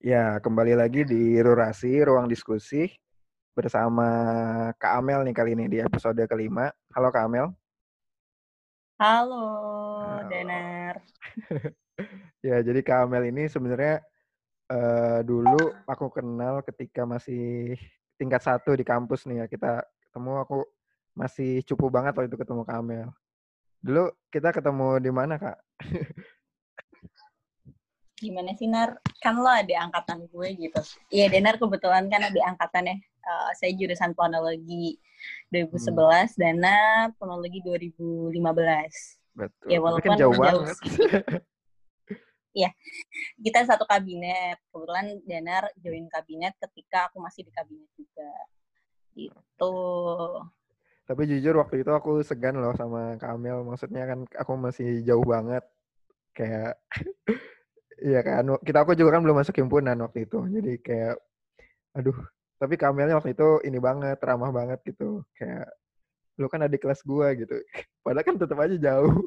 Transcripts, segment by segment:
Ya, kembali lagi di Rurasi, Ruang Diskusi bersama Kak Amel nih kali ini di episode kelima. Halo Kak Amel. Halo, Denar. Ya, jadi Kak Amel ini sebenarnya dulu aku kenal ketika masih tingkat 1 di kampus nih ya. Kita ketemu, aku masih cupu banget waktu itu ketemu Kak Amel. Dulu kita ketemu di mana, Kak? Gimana sih, Nar? Kan lo ada angkatan gue gitu. Iya, Denar kebetulan kan ada angkatannya. Saya jurusan Phonologi 2011, Dana Phonologi 2015. Betul. Ya, walaupun jauh banget. Iya. Kita satu kabinet. Kebetulan Denar join kabinet ketika aku masih di kabinet juga. Gitu. Tapi jujur waktu itu aku segan loh sama Kamil. Maksudnya kan aku masih jauh banget. Kayak... Iya kan, aku juga kan belum masuk himpunan waktu itu, jadi kayak, aduh, tapi Kamelnya waktu itu ini banget, ramah banget gitu, kayak, lu kan adik kelas gua gitu, padahal kan tetap aja jauh.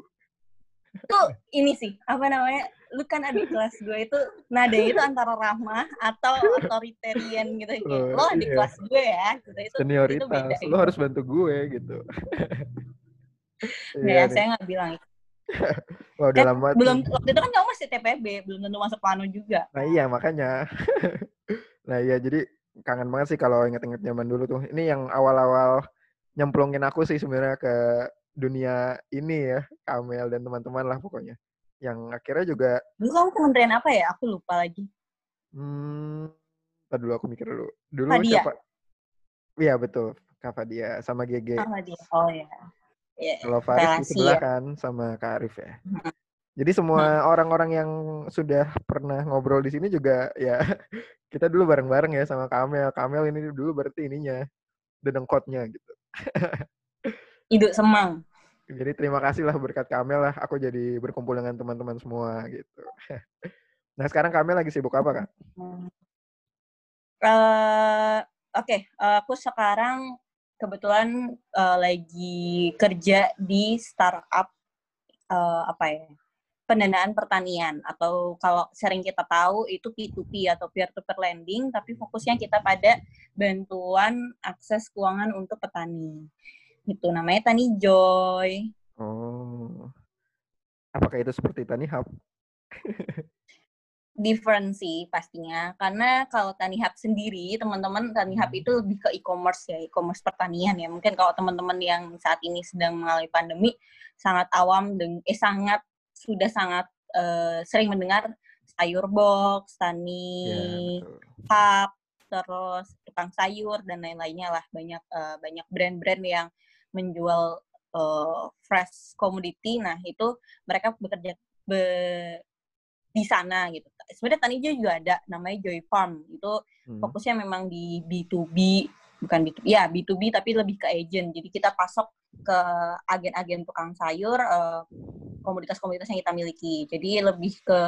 Tuh, ini sih, apa namanya, lu kan adik kelas gua itu, nada itu antara ramah atau authoritarian gitu, lo adik kelas gue ya, gitu, itu senioritas, itu beda, lo harus bantu gue gitu. Nah, iya, saya nggak bilang itu. Wah, udah lama belum, waktu itu kan kamu masih TPB, belum tentu masuk plano juga. Nah iya makanya. Nah iya, jadi kangen banget sih kalau inget-inget zaman dulu tuh. Ini yang awal-awal nyemplungin aku sih sebenarnya ke dunia ini ya, Kamel dan teman-teman lah pokoknya. Yang akhirnya juga dulu kamu kementerian apa ya? Aku lupa lagi. Ntar dulu aku mikir dulu. Dulu Fadia. Siapa? Iya betul, Kak Fadia sama GG. Oh iya. Kalau Faris di sebelah kan sama Kak Arif ya. Jadi semua orang-orang yang sudah pernah ngobrol di sini juga ya kita dulu bareng-bareng ya sama Kamel. Kamel ini dulu berarti ininya dedengkotnya gitu. Induk Semang. Jadi terima kasih lah, berkat Kamel lah aku jadi berkumpul dengan teman-teman semua gitu. Nah sekarang Kamel lagi sibuk apa Kak? Oke, aku sekarang kebetulan lagi kerja di startup pendanaan pertanian atau kalau sering kita tahu itu P2P atau peer-to-peer lending, tapi fokusnya kita pada bantuan akses keuangan untuk petani. Itu namanya TaniJoy. Oh, apakah itu seperti Tanihub? Different sih pastinya, karena kalau Tanihub sendiri, teman-teman Tanihub itu lebih ke e-commerce ya, e-commerce pertanian ya. Mungkin kalau teman-teman yang saat ini sedang mengalami pandemi, sangat awam, sering mendengar Sayurbox, Tanihub, terus tukang sayur dan lain-lainnya lah. Banyak brand-brand yang menjual fresh commodity. Nah itu mereka bekerja di sana gitu. Sebenarnya TaniJoy juga ada namanya Joy Farm. Itu fokusnya memang di B2B, bukan B2B. Ya, B2B tapi lebih ke agent. Jadi kita pasok ke agen-agen tukang sayur komoditas-komoditas yang kita miliki. Jadi lebih ke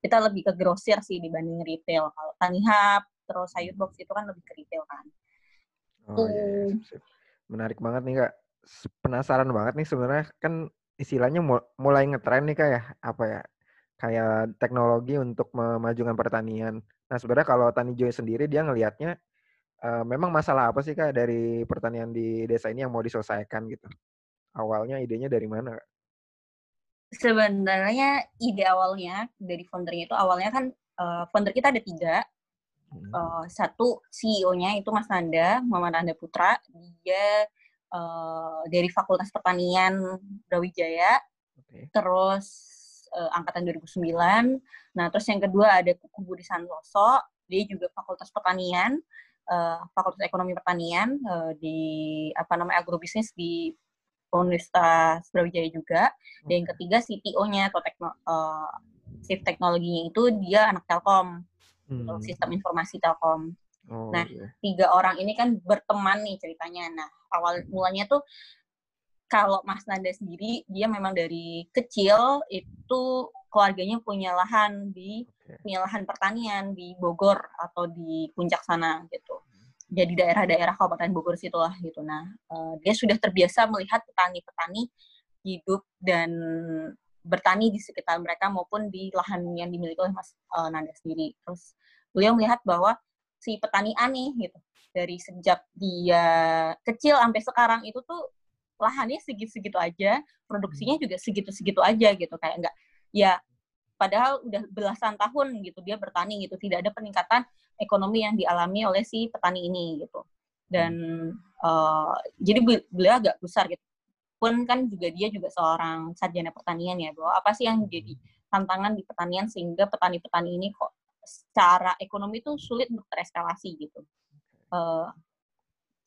kita lebih ke grosir sih dibanding retail. Kalau Tanihub terus Sayurbox itu kan lebih ke retail kan. Oh iya. Menarik banget nih Kak. Penasaran banget nih sebenarnya kan istilahnya mulai ngetren nih Kak ya. Apa ya? Kayak teknologi untuk memajukan pertanian. Nah sebenarnya kalau TaniJoy sendiri dia ngelihatnya memang masalah apa sih Kak dari pertanian di desa ini yang mau diselesaikan gitu? Awalnya idenya dari mana Kak? Sebenarnya ide awalnya dari foundernya itu awalnya kan founder kita ada 3. Satu CEO-nya itu Mas Nanda, Mama Nanda Putra. Dia dari Fakultas Pertanian Brawijaya. Okay. Terus angkatan 2009. Nah, terus yang kedua ada Kukuh Budi Santoso, dia juga Fakultas Pertanian, Fakultas Ekonomi Pertanian di agrobisnis di Universitas Brawijaya juga. Dan yang ketiga CTO-nya atau Chief Teknologinya itu dia anak Telkom, Sistem Informasi Telkom. Oh, nah, 3 orang ini kan berteman nih ceritanya. Nah, awal mulanya tuh kalau Mas Nanda sendiri, dia memang dari kecil itu keluarganya punya lahan pertanian di Bogor atau di puncak sana gitu. Jadi daerah-daerah Kabupaten Bogor situlah gitu. Nah, dia sudah terbiasa melihat petani-petani hidup dan bertani di sekitar mereka maupun di lahan yang dimiliki oleh Mas Nanda sendiri. Terus beliau melihat bahwa si petani Ani gitu, dari sejak dia kecil sampai sekarang itu tuh lahannya segitu-segitu aja, produksinya juga segitu-segitu aja gitu, kayak enggak, ya padahal udah belasan tahun gitu dia bertani gitu, tidak ada peningkatan ekonomi yang dialami oleh si petani ini gitu. Dan jadi beliau agak besar gitu. Pun kan juga dia juga seorang sarjana pertanian ya, bahwa apa sih yang jadi tantangan di pertanian sehingga petani-petani ini kok secara ekonomi itu sulit tereskalasi gitu.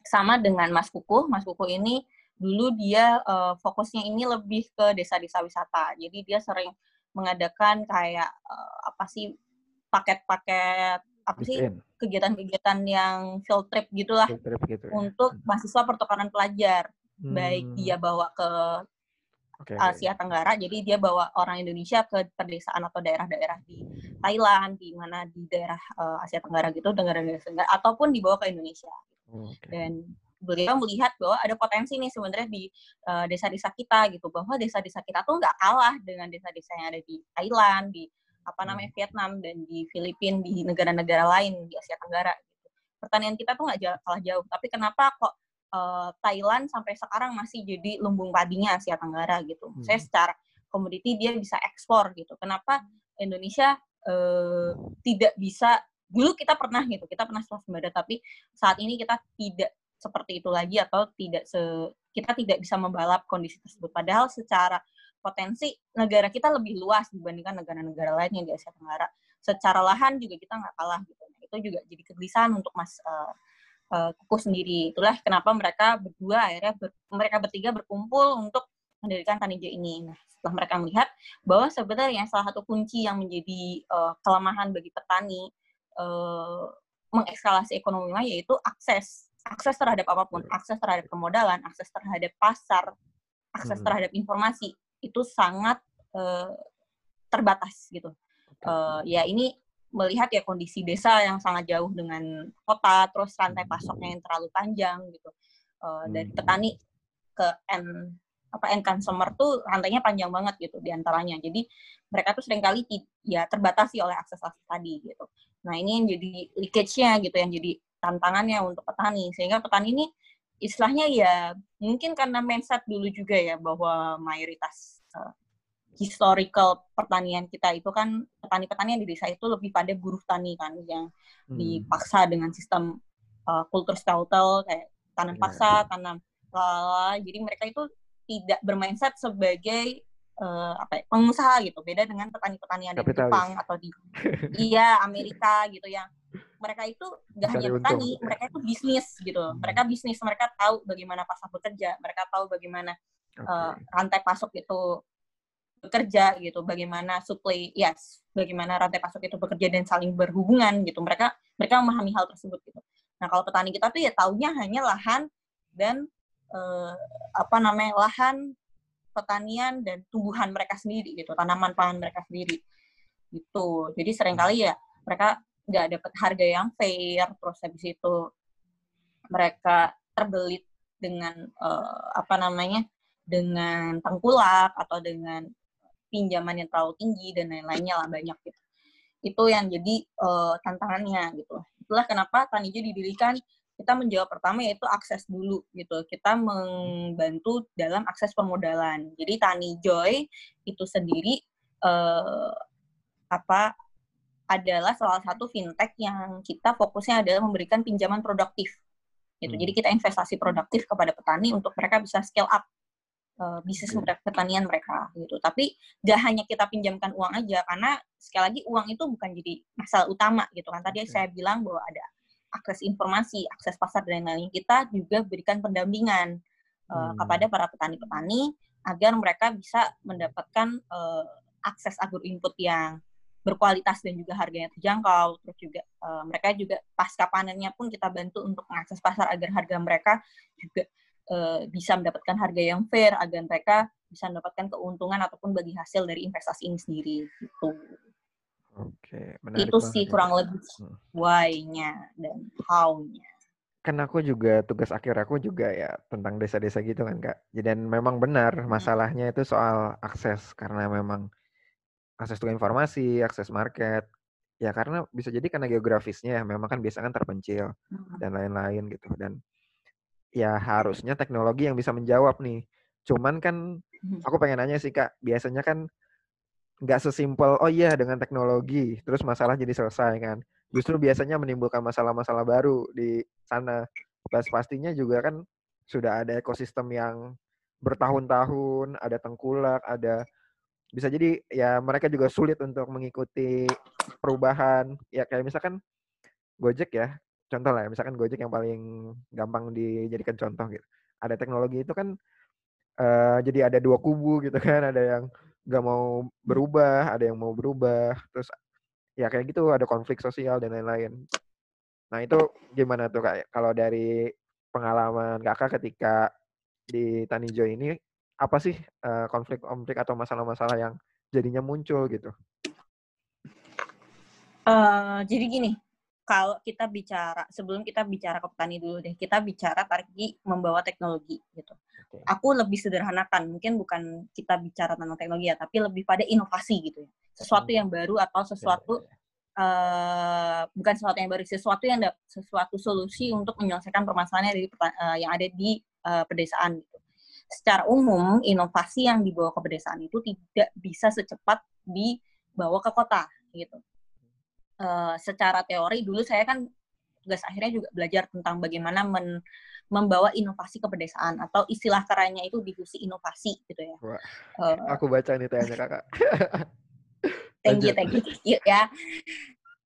Sama dengan Mas Kukuh. Mas Kukuh ini dulu dia fokusnya ini lebih ke desa-desa wisata. Jadi dia sering mengadakan kayak apa sih paket-paket apa sih kegiatan-kegiatan yang field trip gitulah, field trip gitu, ya. Untuk mahasiswa pertukaran pelajar. Baik dia bawa ke Asia Tenggara, jadi dia bawa orang Indonesia ke pedesaan atau daerah-daerah di Thailand, di mana di daerah Asia Tenggara gitu, negara-negara ataupun dibawa ke Indonesia. Dan beliau melihat bahwa ada potensi nih sebenarnya di desa-desa kita gitu, bahwa desa-desa kita tuh nggak kalah dengan desa-desa yang ada di Thailand, di apa namanya Vietnam dan di Filipina, di negara-negara lain di Asia Tenggara. Gitu. Pertanian kita tuh nggak kalah jauh, tapi kenapa kok Thailand sampai sekarang masih jadi lumbung padinya Asia Tenggara gitu. Saya secara komoditi dia bisa ekspor gitu. Kenapa Indonesia tidak bisa? Dulu kita pernah gitu, kita pernah swasembada, tapi saat ini kita tidak seperti itu lagi atau kita tidak bisa membalap kondisi tersebut. Padahal secara potensi negara kita lebih luas dibandingkan negara-negara lainnya di Asia Tenggara. Secara lahan juga kita nggak kalah gitu. Itu juga jadi kegelisahan untuk Mas Kukuh sendiri. Itulah kenapa mereka berdua akhirnya mereka bertiga berkumpul untuk mendirikan TaniJoy ini. Nah, setelah mereka melihat bahwa sebenarnya salah satu kunci yang menjadi kelemahan bagi petani mengekskalasi ekonominya yaitu akses terhadap apapun, akses terhadap permodalan, akses terhadap pasar, akses terhadap informasi itu sangat terbatas gitu. Ya ini melihat ya kondisi desa yang sangat jauh dengan kota, terus rantai pasoknya yang terlalu panjang gitu. Dari petani ke end consumer tuh rantainya panjang banget gitu diantaranya. Jadi mereka tuh seringkali ya terbatasi oleh akses tadi gitu. Nah ini yang jadi leakage-nya gitu, yang jadi tantangannya untuk petani. Sehingga petani ini istilahnya ya mungkin karena mindset dulu juga ya bahwa mayoritas historical pertanian kita itu kan petani-petani di desa itu lebih pada buruh tani kan, yang dipaksa dengan sistem kultur skautel kayak tanam paksa, tanam lala. Jadi mereka itu tidak bermindset sebagai pengusaha gitu, beda dengan petani-petani yang ada di Jepang atau di Amerika gitu, yang mereka itu nggak hanya petani, mereka itu bisnis gitu. Mereka bisnis, mereka tahu bagaimana pasar bekerja, mereka tahu bagaimana rantai pasok itu bekerja gitu, bagaimana bagaimana rantai pasok itu bekerja dan saling berhubungan gitu. Mereka memahami hal tersebut gitu. Nah, kalau petani kita tuh ya taunya hanya lahan dan lahan pertanian dan tumbuhan mereka sendiri gitu, tanaman pangan mereka sendiri gitu. Jadi seringkali ya mereka nggak dapat harga yang fair, terus habis itu mereka terbelit dengan dengan tengkulak atau dengan pinjaman yang terlalu tinggi dan lain-lainnya lah, banyak gitu. Itu yang jadi tantangannya gitu. Itulah kenapa TaniJoy didirikan. Kita menjawab pertama yaitu akses dulu gitu. Kita membantu dalam akses permodalan. Jadi TaniJoy itu sendiri adalah salah satu fintech yang kita fokusnya adalah memberikan pinjaman produktif. Gitu. Jadi kita investasi produktif kepada petani untuk mereka bisa scale up bisnis pertanian mereka gitu. Tapi gak hanya kita pinjamkan uang aja, karena sekali lagi uang itu bukan jadi masalah utama gitu kan. Tadi saya bilang bahwa ada akses informasi, akses pasar dan lain-lain. Kita juga berikan pendampingan kepada para petani-petani agar mereka bisa mendapatkan akses agro input yang berkualitas dan juga harganya terjangkau. Terus juga mereka juga pasca panennya pun kita bantu untuk mengakses pasar agar harga mereka juga bisa mendapatkan harga yang fair, agar mereka bisa mendapatkan keuntungan ataupun bagi hasil dari investasi ini sendiri gitu. Oke, menarik. Itu sih kurang lebih why-nya dan how-nya. kan aku juga tugas akhir aku juga ya tentang desa-desa gitu kan Kak. Dan memang benar masalahnya itu soal akses, karena memang akses ke informasi, akses market. Ya karena bisa jadi karena geografisnya memang kan biasanya kan terpencil dan lain-lain gitu. Dan ya harusnya teknologi yang bisa menjawab nih. Cuman kan aku pengen nanya sih Kak, biasanya kan nggak sesimpel oh iya dengan teknologi terus masalah jadi selesai kan. Justru biasanya menimbulkan masalah-masalah baru di sana. Plus pastinya juga kan sudah ada ekosistem yang bertahun-tahun, ada tengkulak, ada bisa jadi ya mereka juga sulit untuk mengikuti perubahan. Ya kayak misalkan Gojek ya, contoh lah misalkan Gojek yang paling gampang dijadikan contoh gitu. Ada teknologi itu kan jadi ada dua kubu gitu kan, ada yang nggak mau berubah, ada yang mau berubah, terus ya kayak gitu ada konflik sosial dan lain-lain. Nah itu gimana tuh Kak, kalau dari pengalaman Kakak ketika di TaniJoy ini, apa sih konflik-konflik atau masalah-masalah yang jadinya muncul gitu? Jadi gini, kalau kita bicara, sebelum kita bicara ke petani dulu deh, kita bicara pergi membawa teknologi gitu. Okay. Aku lebih sederhanakan, mungkin bukan kita bicara tentang teknologi ya, tapi lebih pada inovasi gitu ya. Sesuatu yang baru atau sesuatu, bukan sesuatu yang baru, sesuatu yang sesuatu solusi untuk menyelesaikan permasalahan yang ada di pedesaan gitu. Secara umum, inovasi yang dibawa ke pedesaan itu tidak bisa secepat dibawa ke kota gitu. Secara teori dulu saya kan tugas akhirnya juga belajar tentang bagaimana membawa inovasi ke pedesaan atau istilah kerennya itu difusi inovasi gitu ya. Wah, aku baca nih tanya Kakak. thank you ya.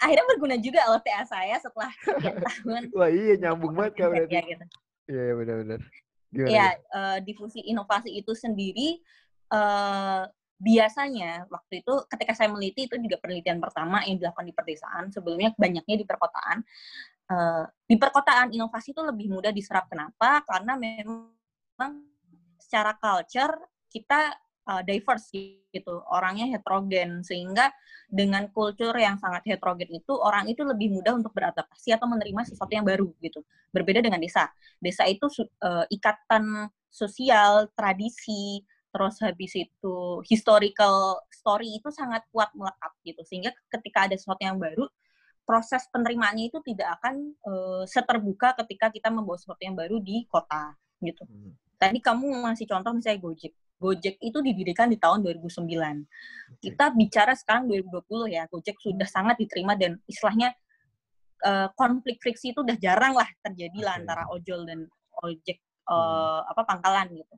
Akhirnya berguna juga loh TA saya setelah 3 tahun. Wah iya nyambung banget Kak berarti. Iya benar-benar. Iya difusi inovasi itu sendiri biasanya waktu itu ketika saya meliti itu juga penelitian pertama yang dilakukan di pedesaan, sebelumnya banyaknya di perkotaan. Di perkotaan inovasi itu lebih mudah diserap. Kenapa? Karena memang secara culture kita diverse gitu, orangnya heterogen, sehingga dengan kultur yang sangat heterogen itu orang itu lebih mudah untuk beradaptasi atau menerima sesuatu yang baru gitu. Berbeda dengan desa. Desa itu ikatan sosial, tradisi, terus habis itu historical story itu sangat kuat melekat gitu, sehingga ketika ada sesuatu yang baru proses penerimaannya itu tidak akan seterbuka ketika kita membawa sesuatu yang baru di kota gitu. Tadi kamu ngasih contoh misalnya Gojek. Gojek itu didirikan di tahun 2009. Kita bicara sekarang 2020 ya, Gojek sudah sangat diterima dan istilahnya konflik friksi itu udah jarang lah terjadi lah antara ojol dan ojek pangkalan gitu.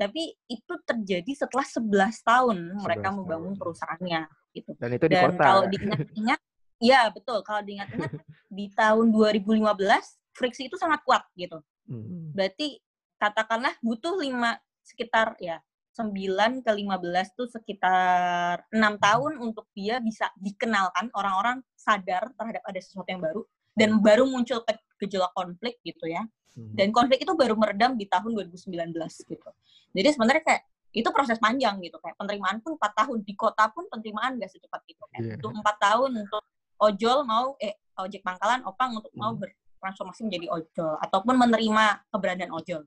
Tapi itu terjadi setelah 11 tahun mereka membangun perusahaannya gitu. Dan itu di kota. Dan kalau diingat-ingat, ya betul, kalau diingat-ingat di tahun 2015 friksi itu sangat kuat gitu. Berarti katakanlah butuh sekitar ya 9 ke 15 tuh sekitar 6 tahun untuk dia bisa dikenalkan, orang-orang sadar terhadap ada sesuatu yang baru dan baru muncul gejolak konflik gitu ya. Dan konflik itu baru meredam di tahun 2019 gitu. Jadi sebenarnya kayak itu proses panjang gitu, kayak penerimaan pun 4 tahun di kota pun penerimaan nggak secepat gitu. Kayak itu 4 tahun untuk ojek pangkalan, opang untuk mau bertransformasi menjadi ojol ataupun menerima keberadaan ojol.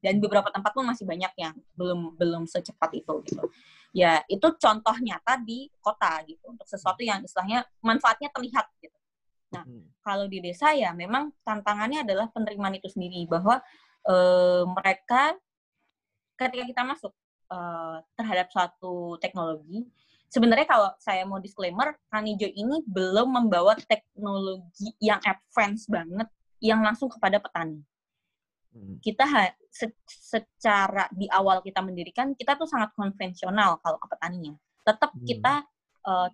Dan beberapa tempat pun masih banyak yang belum secepat itu gitu. Ya, itu contoh nyata di kota gitu untuk sesuatu yang istilahnya manfaatnya terlihat gitu. Nah, kalau di desa ya memang tantangannya adalah penerimaan itu sendiri, bahwa mereka ketika kita masuk terhadap suatu teknologi, sebenarnya kalau saya mau disclaimer, TaniJoy ini belum membawa teknologi yang advance banget yang langsung kepada petani. Kita secara di awal kita mendirikan, kita tuh sangat konvensional kalau ke petaninya. Tetap kita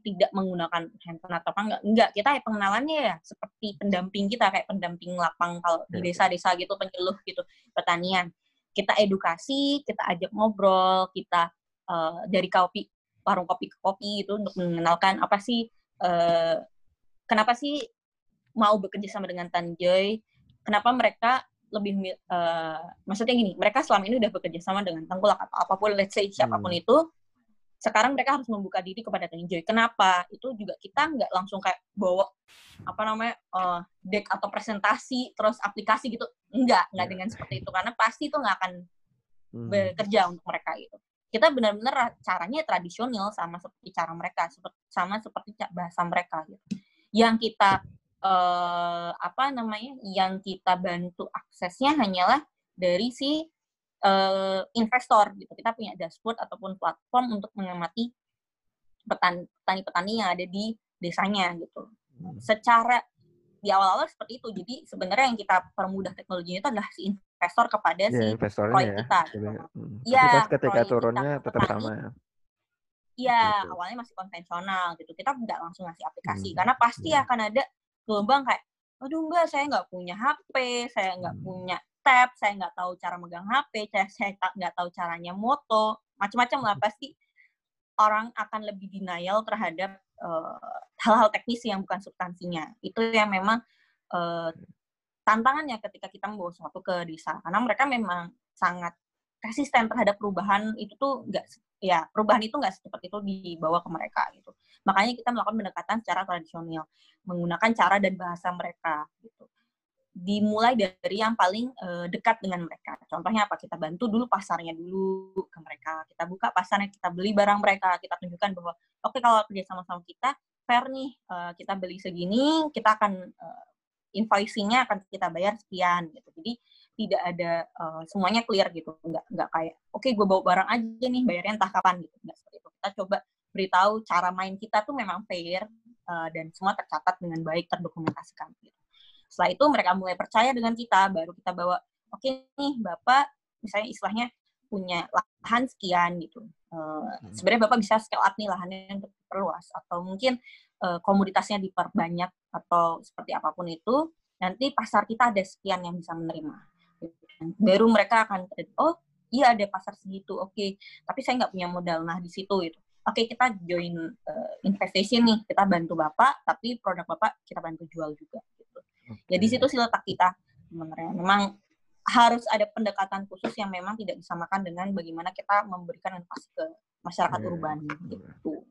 tidak menggunakan handphone atau apa, enggak, kita pengenalannya ya seperti pendamping kita, kayak pendamping lapang kalau di desa-desa gitu, penyuluh gitu, pertanian. Kita edukasi, kita ajak ngobrol, kita dari warung kopi ke kopi itu untuk mengenalkan apa sih, kenapa sih mau bekerja sama dengan TaniJoy, kenapa mereka lebih, maksudnya gini, mereka selama ini udah bekerja sama dengan tengkulak atau apapun, let's say siapapun itu, sekarang mereka harus membuka diri kepada TaniJoy. Kenapa? Itu juga kita nggak langsung kayak bawa apa namanya deck atau presentasi terus aplikasi gitu, nggak dengan seperti itu, karena pasti itu nggak akan bekerja untuk mereka itu. Kita benar-benar caranya tradisional sama seperti cara mereka, sama seperti bahasa mereka gitu. Yang kita yang kita bantu aksesnya hanyalah dari si investor gitu. Kita punya dashboard ataupun platform untuk mengamati petani-petani yang ada di desanya gitu. Secara di awal-awal seperti itu. Jadi sebenarnya yang kita permudah teknologinya itu adalah si investor kepada si proyek kita. Iya, ketika turunnya tetap sama ya. Iya, awalnya masih konvensional gitu. Kita nggak langsung ngasih aplikasi karena pasti akan ada gelombang kayak, aduh mbak saya nggak punya HP, saya nggak punya tab, saya nggak tahu cara megang HP, saya nggak tahu caranya moto, macam-macam lah. Pasti orang akan lebih denial terhadap hal-hal teknis yang bukan substansinya. Itu yang memang tantangannya ketika kita membawa sesuatu ke desa, karena mereka memang sangat resisten terhadap perubahan itu tuh perubahan itu nggak seperti itu dibawa ke mereka gitu. Makanya kita melakukan pendekatan secara tradisional, menggunakan cara dan bahasa mereka gitu. Dimulai dari yang paling dekat dengan mereka. Contohnya apa? Kita bantu dulu pasarnya dulu ke mereka. Kita buka pasarnya, kita beli barang mereka, kita tunjukkan bahwa oke, kalau kerja sama-sama kita fair nih, kita beli segini, kita akan invoicing-nya akan kita bayar sekian gitu. Jadi tidak ada semuanya clear gitu. Nggak kayak oke, gue bawa barang aja nih, bayarnya entah kapan gitu. Nggak seperti itu. Kita coba beritahu cara main kita tuh memang fair dan semua tercatat dengan baik, terdokumentasikan gitu. Setelah itu mereka mulai percaya dengan kita, baru kita bawa, oke nih Bapak, misalnya istilahnya punya lahan sekian gitu. Sebenarnya Bapak bisa scale up nih lahannya untuk perluas, atau mungkin komoditasnya diperbanyak, atau seperti apapun itu, nanti pasar kita ada sekian yang bisa menerima. Gitu. Baru mereka akan, oh iya ada pasar segitu, oke, tapi saya nggak punya modal, nah di situ gitu. Oke, kita join investigation nih, kita bantu Bapak, tapi produk Bapak kita bantu jual juga. Ya di situ sih letak kita sebenarnya. Memang harus ada pendekatan khusus yang memang tidak disamakan dengan bagaimana kita memberikan inovasi ke masyarakat urban gitu.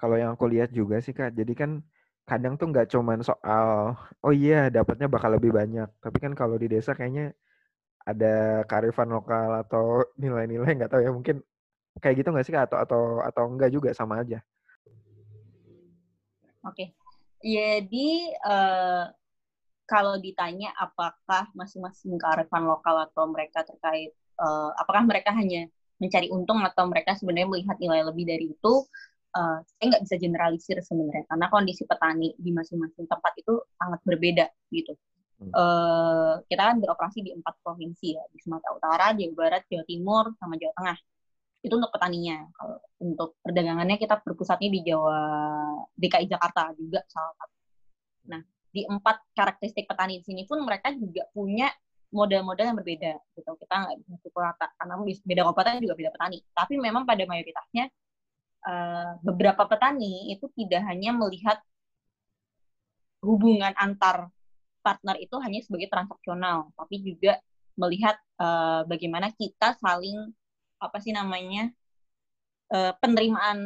Kalau yang aku lihat juga sih Kak, jadi kan kadang tuh nggak cuman soal oh iya dapatnya bakal lebih banyak, tapi kan kalau di desa kayaknya ada kearifan lokal atau nilai-nilai, nggak tahu ya, mungkin kayak gitu nggak sih Kak, atau enggak juga, sama aja? Oke. Jadi kalau ditanya apakah masing-masing kearifan lokal atau mereka terkait, apakah mereka hanya mencari untung atau mereka sebenarnya melihat nilai lebih dari itu, saya nggak bisa generalisir sebenarnya, karena kondisi petani di masing-masing tempat itu sangat berbeda gitu. Kita kan beroperasi di 4 provinsi ya, di Sumatera Utara, Jawa Barat, Jawa Timur, sama Jawa Tengah. Itu untuk petaninya. Kalau untuk perdagangannya kita berpusatnya di DKI Jakarta juga salah satu. Nah, di 4 karakteristik petani di sini pun mereka juga punya model-model yang berbeda gitu. Kita nggak bisa pukul rata karena beda kabupaten juga beda petani, tapi memang pada mayoritasnya beberapa petani itu tidak hanya melihat hubungan antar partner itu hanya sebagai transaksional, tapi juga melihat bagaimana kita saling penerimaan,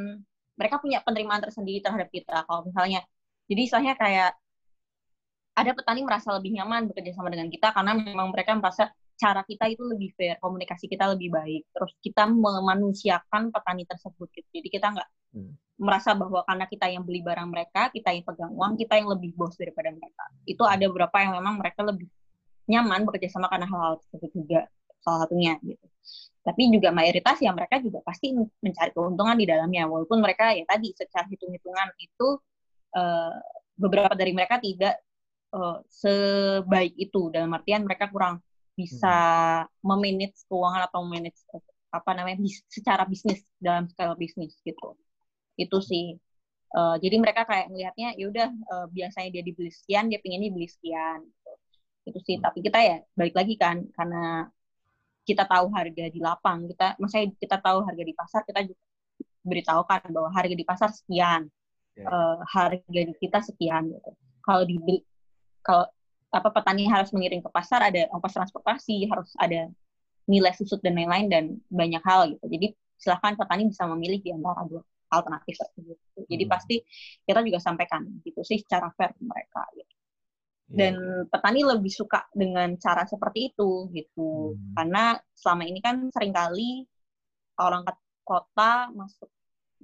mereka punya penerimaan tersendiri terhadap kita. Kalau misalnya jadi istilahnya kayak ada petani merasa lebih nyaman bekerja sama dengan kita karena memang mereka merasa cara kita itu lebih fair, komunikasi kita lebih baik, terus kita memanusiakan petani tersebut gitu. Jadi kita nggak merasa bahwa karena kita yang beli barang mereka, kita yang pegang uang, kita yang lebih bos daripada mereka. Itu ada beberapa yang memang mereka lebih nyaman bekerja sama karena hal-hal tersebut juga, salah satunya gitu. Tapi juga mayoritas ya mereka juga pasti mencari keuntungan di dalamnya, walaupun mereka ya tadi secara hitung-hitungan itu beberapa dari mereka tidak sebaik itu, dalam artian mereka kurang bisa memanage keuangan atau memanage secara bisnis, dalam skala bisnis gitu. Itu sih jadi mereka kayak melihatnya yaudah biasanya dia dibeli sekian, dia pengen dibeli sekian gitu. Itu sih. Tapi kita ya balik lagi kan, karena kita tahu harga di lapang, kita tahu harga di pasar, kita juga beritahukan bahwa harga di pasar sekian, harga di kita sekian gitu. Kalau petani harus mengirim ke pasar, ada ongkos transportasi, harus ada nilai susut dan lain-lain, dan banyak hal gitu. Jadi silahkan petani bisa memilih di antara dua alternatif tersebut. Jadi pasti kita juga sampaikan gitu sih secara fair ke mereka. Gitu. Dan petani lebih suka dengan cara seperti itu gitu, karena selama ini kan seringkali orang kota masuk,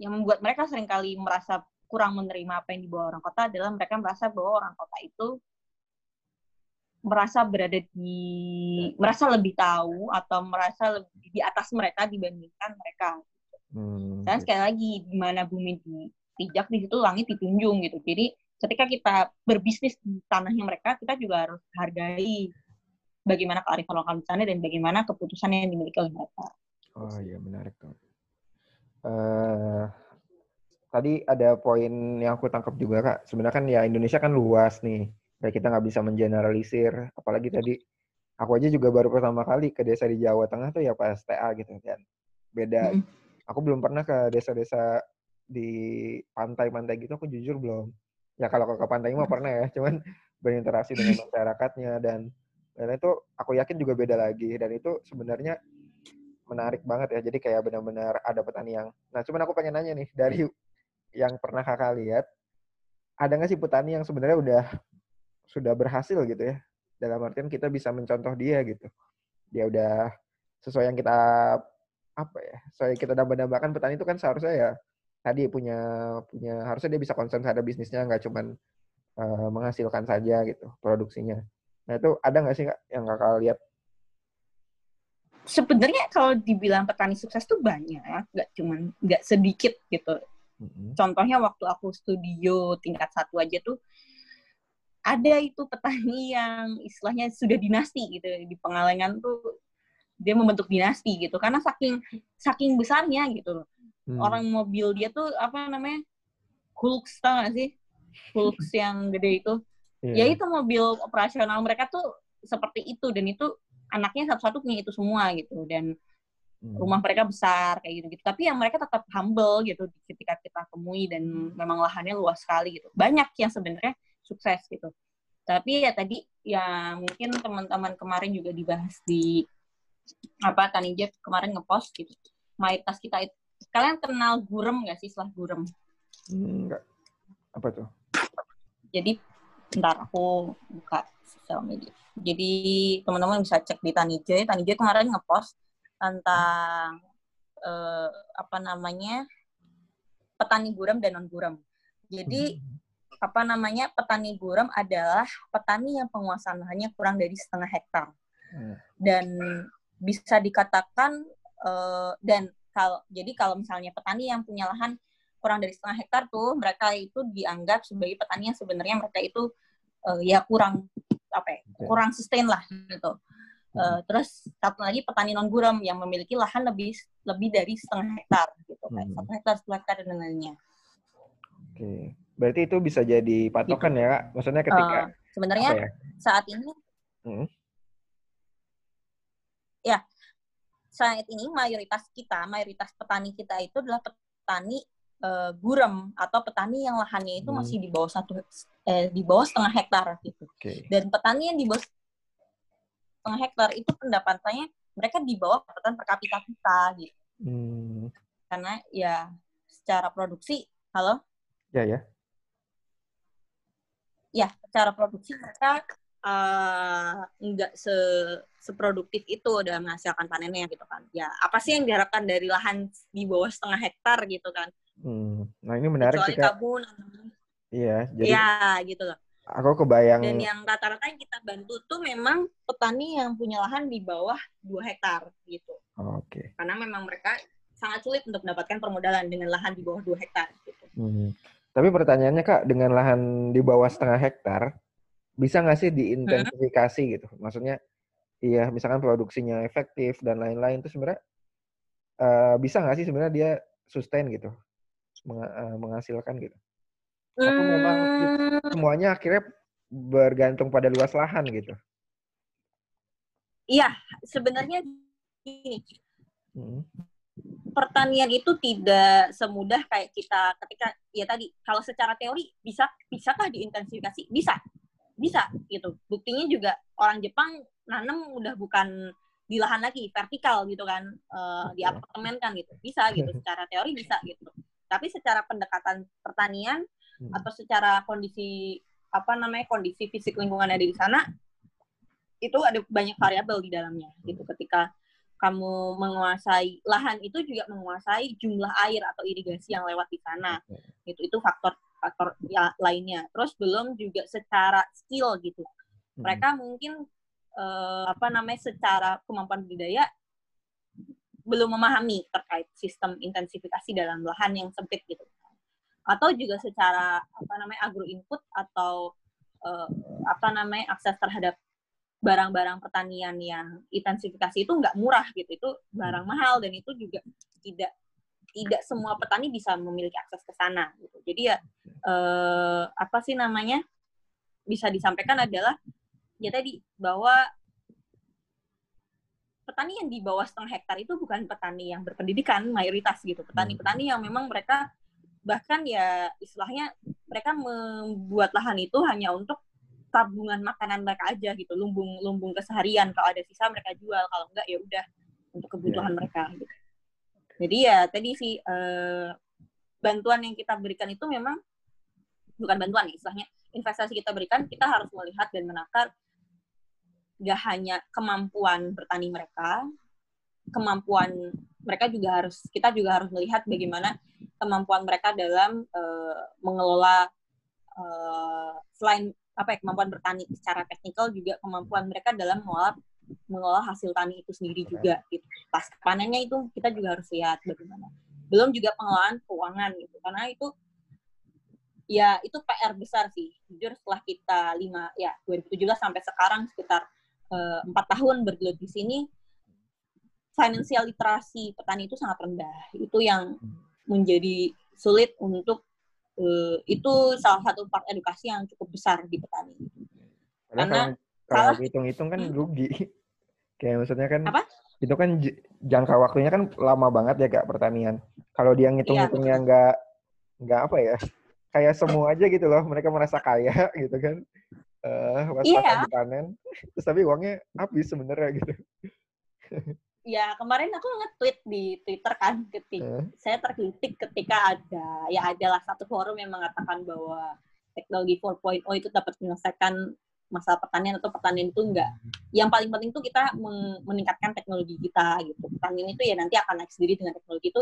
yang membuat mereka seringkali merasa kurang menerima apa yang dibawa orang kota adalah mereka merasa bahwa orang kota itu merasa berada di, merasa lebih tahu atau merasa lebih di atas mereka dibandingkan mereka. Dan sekali lagi, di mana bumi dipijak, di situ langit ditunjung gitu. Jadi ketika kita berbisnis di tanahnya mereka, kita juga harus hargai bagaimana kearifan lokal di sana dan bagaimana keputusan yang dimiliki oleh mereka. Oh iya, menarik. Tadi ada poin yang aku tangkap juga, Kak. Sebenarnya kan ya Indonesia kan luas nih. Kayak kita nggak bisa mengeneralisir. Apalagi tadi, aku aja juga baru pertama kali ke desa di Jawa Tengah tuh ya pas STA gitu. Dan beda. Aku belum pernah ke desa-desa di pantai-pantai gitu, aku jujur belum. Ya kalau ke pantai mah pernah ya, cuman berinteraksi dengan masyarakatnya dan itu aku yakin juga beda lagi, dan itu sebenarnya menarik banget ya. Jadi kayak benar-benar ada petani yang, nah cuman aku pengen nanya nih, dari yang pernah Kakak lihat, ada nggak sih petani yang sebenarnya sudah berhasil gitu ya, dalam artian kita bisa mencontoh dia gitu, dia udah sesuai yang kita apa ya, sesuai kita nambah-nambahkan. Petani itu kan seharusnya ya tadi punya harusnya dia bisa concern terhadap bisnisnya, nggak cuman menghasilkan saja gitu produksinya. Nah itu ada nggak sih Kak yang Kakak lihat? Sebenarnya kalau dibilang petani sukses tuh banyak, nggak sedikit gitu. Contohnya waktu aku studio tingkat 1 aja tuh ada itu petani yang istilahnya sudah dinasti gitu di Pengalengan tuh, dia membentuk dinasti gitu karena saking besarnya gitu loh. Orang mobil dia tuh apa namanya, Hulks, tau gak sih? Hulks yang gede itu. Ya itu mobil operasional mereka tuh seperti itu, dan itu anaknya satu-satu punya itu semua gitu, dan rumah mereka besar kayak gitu-gitu. Tapi yang mereka tetap humble gitu ketika kita temui, dan memang lahannya luas sekali gitu. Banyak yang sebenarnya sukses gitu. Tapi ya tadi yang mungkin teman-teman kemarin juga dibahas di apa TaniJoy kemarin ngepost gitu. Mayoritas kita itu, kalian kenal gurem nggak sih, istilah gurem? Enggak. Apa tuh? Jadi, bentar aku buka sosial media. Jadi, teman-teman bisa cek di TaniJoy. TaniJoy kemarin ngepost tentang petani gurem dan non gurem. Jadi, petani gurem adalah petani yang penguasaan lahannya kurang dari 0,5 hektar. Dan bisa dikatakan Jadi kalau misalnya petani yang punya lahan kurang dari 0,5 hektar tuh, mereka itu dianggap sebagai petani yang sebenarnya mereka itu kurang sustain lah gitu. Terus satu lagi petani non gurem yang memiliki lahan lebih dari 0,5 hektar gitu, kayak 1 hektar, 2 hektar dan lainnya. Oke, berarti itu bisa jadi patokan gitu ya Kak? Maksudnya ketika sebenarnya ya? Saat ini. Ya. Saat ini mayoritas petani kita itu adalah petani gurem atau petani yang lahannya itu masih di bawah 0,5 hektar gitu. Okay. Dan petani yang di bawah 0,5 hektar itu pendapatannya mereka di bawah pendapatan per kapita kita gitu. Karena ya secara produksi, halo? Ya. Ya, secara produksi mereka nggak seproduktif itu dalam menghasilkan panennya gitu kan. Ya apa sih yang diharapkan dari lahan di bawah 0,5 hektar gitu kan. Nah ini menarik sih Kak. Iya, jadi ya gitu loh. Aku kebayang. Dan yang rata-rata yang kita bantu tuh memang petani yang punya lahan di bawah 2 hektar gitu. Oke. Karena memang mereka sangat sulit untuk mendapatkan permodalan dengan lahan di bawah 2 hektar gitu. Tapi pertanyaannya Kak, dengan lahan di bawah 0,5 hektar bisa nggak sih diintensifikasi gitu? Maksudnya, iya misalkan produksinya efektif dan lain-lain, itu sebenarnya bisa nggak sih sebenarnya dia sustain gitu, menghasilkan gitu? Atau memang semuanya akhirnya bergantung pada luas lahan gitu? Iya, sebenarnya gini. Pertanian itu tidak semudah kayak kita ketika, ya tadi, kalau secara teori bisakah diintensifikasi? Bisa gitu. Buktinya juga orang Jepang nanam udah bukan di lahan lagi, vertikal gitu kan, di apartemen kan gitu, bisa gitu, secara teori bisa gitu. Tapi secara pendekatan pertanian atau secara kondisi apa namanya, kondisi fisik lingkungan ada di sana, itu ada banyak variabel di dalamnya gitu. Ketika kamu menguasai lahan itu juga menguasai jumlah air atau irigasi yang lewat di sana. Itu faktor ya, lainnya. Terus belum juga secara skill gitu. Mereka mungkin secara kemampuan budidaya belum memahami terkait sistem intensifikasi dalam lahan yang sempit gitu. Atau juga secara agro input atau akses terhadap barang-barang pertanian yang intensifikasi itu nggak murah gitu, itu barang mahal dan itu juga tidak semua petani bisa memiliki akses ke sana gitu. Jadi ya bisa disampaikan adalah ya tadi bahwa petani yang di bawah 0,5 hektar itu bukan petani yang berpendidikan mayoritas gitu, petani-petani yang memang mereka bahkan ya istilahnya mereka membuat lahan itu hanya untuk tabungan makanan mereka aja gitu, lumbung keseharian, kalau ada sisa mereka jual, kalau enggak ya udah untuk kebutuhan mereka gitu. Jadi ya tadi sih bantuan yang kita berikan itu memang bukan bantuan ya, istilahnya investasi kita berikan, kita harus melihat dan menakar gak hanya kemampuan bertani mereka, kemampuan mereka juga harus, kita juga harus melihat bagaimana kemampuan mereka dalam mengelola selain kemampuan bertani secara teknikal, juga kemampuan mereka dalam mengelola hasil tani itu sendiri juga gitu. Pas panennya itu kita juga harus lihat bagaimana. Belum juga pengelolaan keuangan gitu, karena itu ya itu PR besar sih jujur. Setelah kita 2017 sampai sekarang sekitar 4 tahun bergelut di sini, financial literasi petani itu sangat rendah. Itu yang menjadi sulit untuk itu salah satu part edukasi yang cukup besar di petani. Karena kalau dihitung-hitung kan rugi. Kayak maksudnya kan apa? Itu kan jangka waktunya kan lama banget ya Kak, pertanian. Kalau dia ngitung-hitungnya nggak apa ya, kayak semua aja gitu loh. Mereka merasa kaya gitu kan. Pas panen, terus tapi uangnya habis sebenarnya gitu. Ya, kemarin aku nge-tweet di Twitter kan, saya terkritik ketika adalah satu forum yang mengatakan bahwa teknologi 4.0 itu dapat menyelesaikan masalah pertanian atau pertanian itu enggak. Yang paling penting itu kita meningkatkan teknologi kita gitu. Pertanian itu ya nanti akan naik sendiri dengan teknologi itu.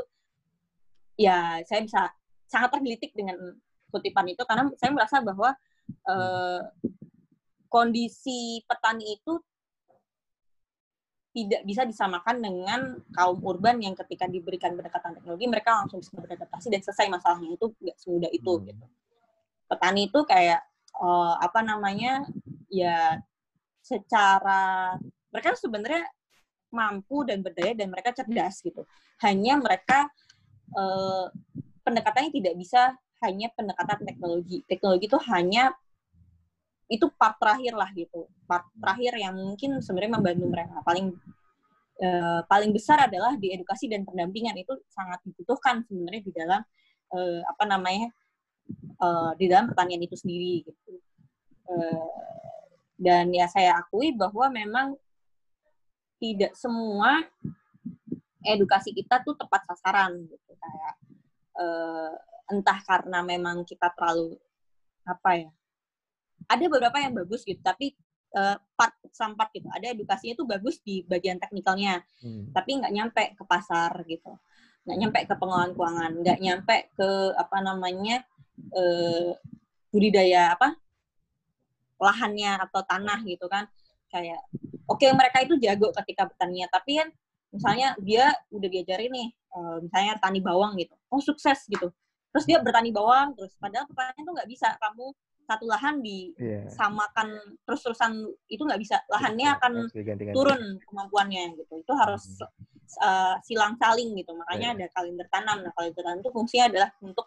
Ya, saya bisa sangat terkritik dengan kutipan itu karena saya merasa bahwa kondisi petani itu tidak bisa disamakan dengan kaum urban yang ketika diberikan pendekatan teknologi mereka langsung bisa beradaptasi dan selesai masalahnya. Itu nggak semudah itu gitu. Petani itu kayak secara mereka sebenarnya mampu dan berdaya dan mereka cerdas gitu. Hanya mereka pendekatannya tidak bisa hanya pendekatan teknologi. Teknologi itu hanya itu part terakhir lah gitu, part terakhir yang mungkin sebenarnya membantu mereka. Paling besar adalah di edukasi dan pendampingan, itu sangat dibutuhkan sebenarnya di dalam di dalam pertanian itu sendiri gitu. Dan ya saya akui bahwa memang tidak semua edukasi kita tuh tepat sasaran gitu, kayak entah karena memang kita terlalu ada beberapa yang bagus gitu, tapi part gitu. Ada edukasinya itu bagus di bagian teknikalnya, tapi nggak nyampe ke pasar gitu, nggak nyampe ke pengelolaan keuangan, nggak nyampe ke budidaya lahannya atau tanah gitu kan. Kayak oke, mereka itu jago ketika bertaninya, tapi kan misalnya dia udah diajarin nih, misalnya tani bawang gitu, sukses gitu, terus dia bertani bawang terus, padahal petani itu nggak bisa kamu satu lahan disamakan terus-terusan, itu nggak bisa. Lahannya akan turun kemampuannya gitu. Itu harus silang saling gitu. Makanya ada kalender tanam. Nah, kalender tanam itu fungsinya adalah untuk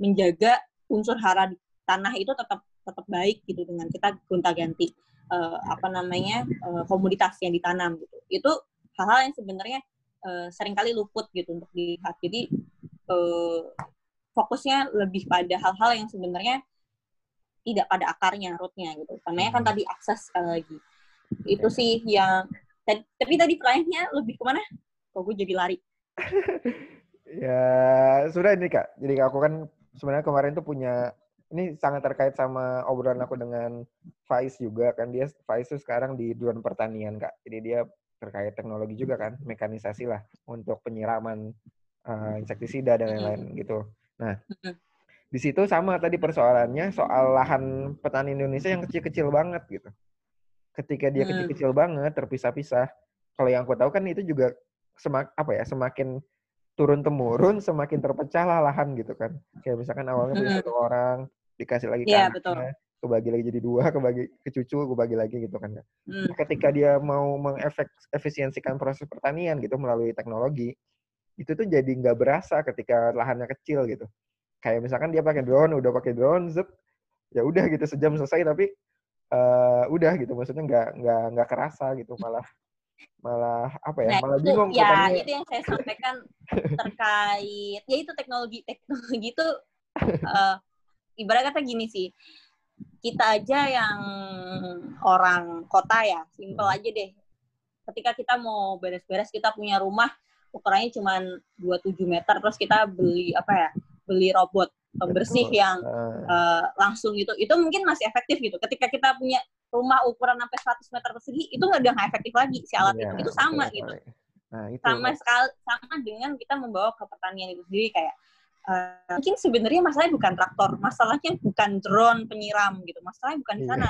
menjaga unsur hara di tanah itu tetap baik gitu, dengan kita gonta-ganti komoditas yang ditanam gitu. Itu hal-hal yang sebenarnya seringkali luput gitu untuk dilihat. Jadi fokusnya lebih pada hal-hal yang sebenarnya tidak pada akarnya, rootnya gitu. Karena kan tadi akses sekali lagi. Itu sih yang Tapi tadi pertanyaannya lebih kemana? Kok gue jadi lari? Ya, sudah ini Kak. Jadi aku kan sebenarnya kemarin tuh punya, ini sangat terkait sama obrolan aku dengan Faiz juga kan. Dia Faiz tuh sekarang di Duan Pertanian Kak. Jadi dia terkait teknologi juga kan, mekanisasi lah untuk penyiraman insektisida dan lain-lain gitu. Nah, di situ sama tadi persoalannya soal lahan petani Indonesia yang kecil-kecil banget gitu. Ketika dia kecil-kecil banget, terpisah-pisah. Kalau yang aku tahu kan itu juga semakin turun-temurun, semakin terpecahlah lahan gitu kan. Kayak misalkan awalnya punya satu orang, dikasih lagi anaknya, kebagi lagi jadi dua, kebagi ke cucu, kebagi lagi gitu kan. Nah, ketika dia mau mengefisiensikan proses pertanian gitu melalui teknologi, itu tuh jadi nggak berasa ketika lahannya kecil gitu. Kayak misalkan dia pakai drone, zep, ya udah gitu sejam selesai tapi udah gitu maksudnya nggak kerasa gitu malah bingung. Ya itu yang saya sampaikan terkait ya itu teknologi itu ibarat kata gini sih, kita aja yang orang kota ya simple aja deh. Ketika kita mau beres-beres kita punya rumah ukurannya cuma 27 meter terus kita beli robot pembersih yang langsung gitu. Itu mungkin masih efektif gitu. Ketika kita punya rumah ukuran sampai 100 meter persegi, itu udah nggak efektif lagi si alat itu. Itu sama gitu. Nah, itu sama sekali sama dengan kita membawa ke pertanian itu sendiri kayak mungkin sebenarnya masalahnya bukan traktor, masalahnya bukan drone penyiram gitu. Masalahnya bukan di sana.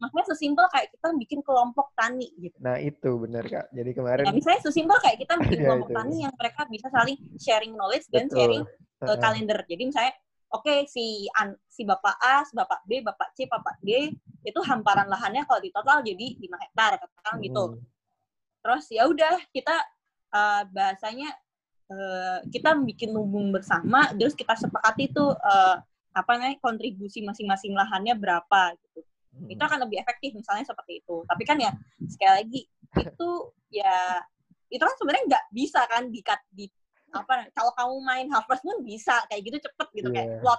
Maksudnya sesimpel kayak kita bikin kelompok tani gitu. Nah itu benar Kak. Jadi kemarin. Ya, misalnya sesimpel kayak kita bikin kelompok tani yang mereka bisa saling sharing knowledge dan sharing kalender. Jadi misalnya, oke, si Bapak A, si Bapak B, Bapak C, Bapak D itu hamparan lahannya kalau di total jadi 5 hektar katakan gitu. Terus ya udah kita kita bikin lubung bersama, terus kita sepakati tuh kontribusi masing-masing lahannya berapa gitu. Itu akan lebih efektif misalnya seperti itu. Tapi kan ya sekali lagi itu ya itu kan sebenarnya nggak bisa kan kalau kamu main Harvest Moon bisa kayak gitu cepet gitu kayak plot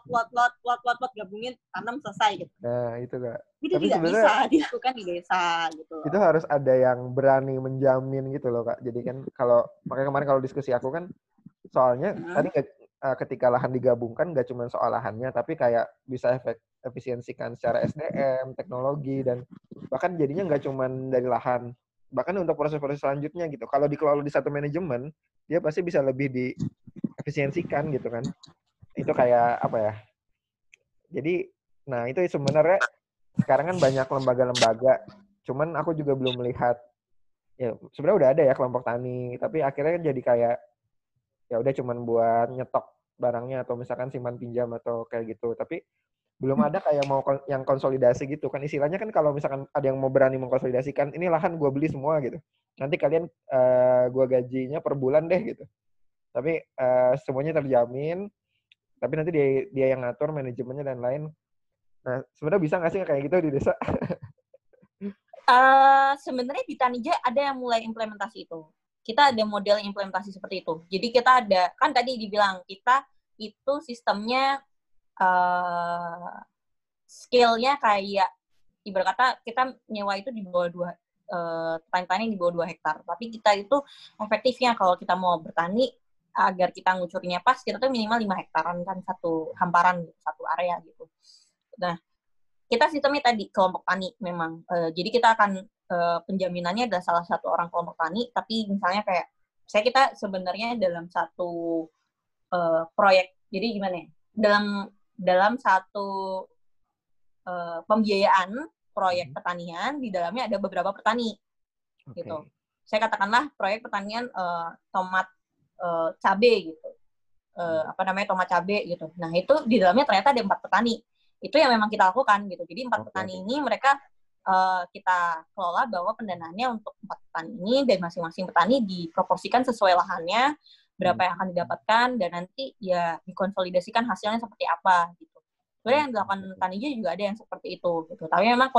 gabungin tanam selesai gitu. Nah itu Kak. Jadi tapi tidak bisa dilakukan di desa gitu. Itu harus ada yang berani menjamin gitu loh Kak. Jadi kan kalau makanya kemarin kalau diskusi aku kan soalnya tadi ketika lahan digabungkan nggak cuma soal lahannya tapi kayak bisa efisiensikan secara SDM, teknologi dan bahkan jadinya nggak cuma dari lahan. Bahkan untuk proses-proses selanjutnya gitu. Kalau dikelola di satu manajemen, dia pasti bisa lebih diefisiensikan gitu kan. Itu kayak Jadi, nah itu sebenarnya sekarang kan banyak lembaga-lembaga. Cuman aku juga belum melihat. Ya sebenarnya udah ada ya kelompok tani, tapi akhirnya jadi kayak ya udah cuman buat nyetok barangnya atau misalkan simpan pinjam atau kayak gitu. Tapi belum ada kayak mau yang konsolidasi gitu kan. Istilahnya kan kalau misalkan ada yang mau berani mengkonsolidasikan, ini lahan gue beli semua gitu. Nanti kalian gue gajinya per bulan deh gitu. Tapi semuanya terjamin. Tapi nanti dia yang ngatur manajemennya dan lain. Nah, sebenarnya bisa nggak sih kayak gitu di desa? Sebenarnya di TaniJoy ada yang mulai implementasi itu. Kita ada model implementasi seperti itu. Jadi kita ada, kan tadi dibilang kita itu sistemnya scale-nya kayak ibarat kata kita nyewa itu di bawah 2 petani di bawah 2 hektar. Tapi kita itu efektifnya kalau kita mau bertani agar kita ngucurnya pas, kita tuh minimal 5 hektaran kan satu hamparan gitu, satu area gitu. Nah, kita sistemnya tadi kelompok tani memang. Jadi kita akan penjaminannya adalah salah satu orang kelompok tani, tapi misalnya kayak kita sebenarnya dalam satu proyek. Jadi gimana ya? Dalam satu pembiayaan proyek pertanian, di dalamnya ada beberapa petani. Okay. Gitu. Saya katakanlah proyek pertanian tomat cabe gitu. Tomat cabe gitu. Nah, itu di dalamnya ternyata ada 4 petani. Itu yang memang kita lakukan gitu. Jadi 4 petani ini mereka kita kelola bahwa pendanaannya untuk 4 petani ini dan masing-masing petani diproporsikan sesuai lahannya. Berapa yang akan didapatkan, dan nanti ya dikonsolidasikan hasilnya seperti apa, gitu. Sebenarnya yang dilakukan TaniJoy juga ada yang seperti itu, gitu. Tapi memang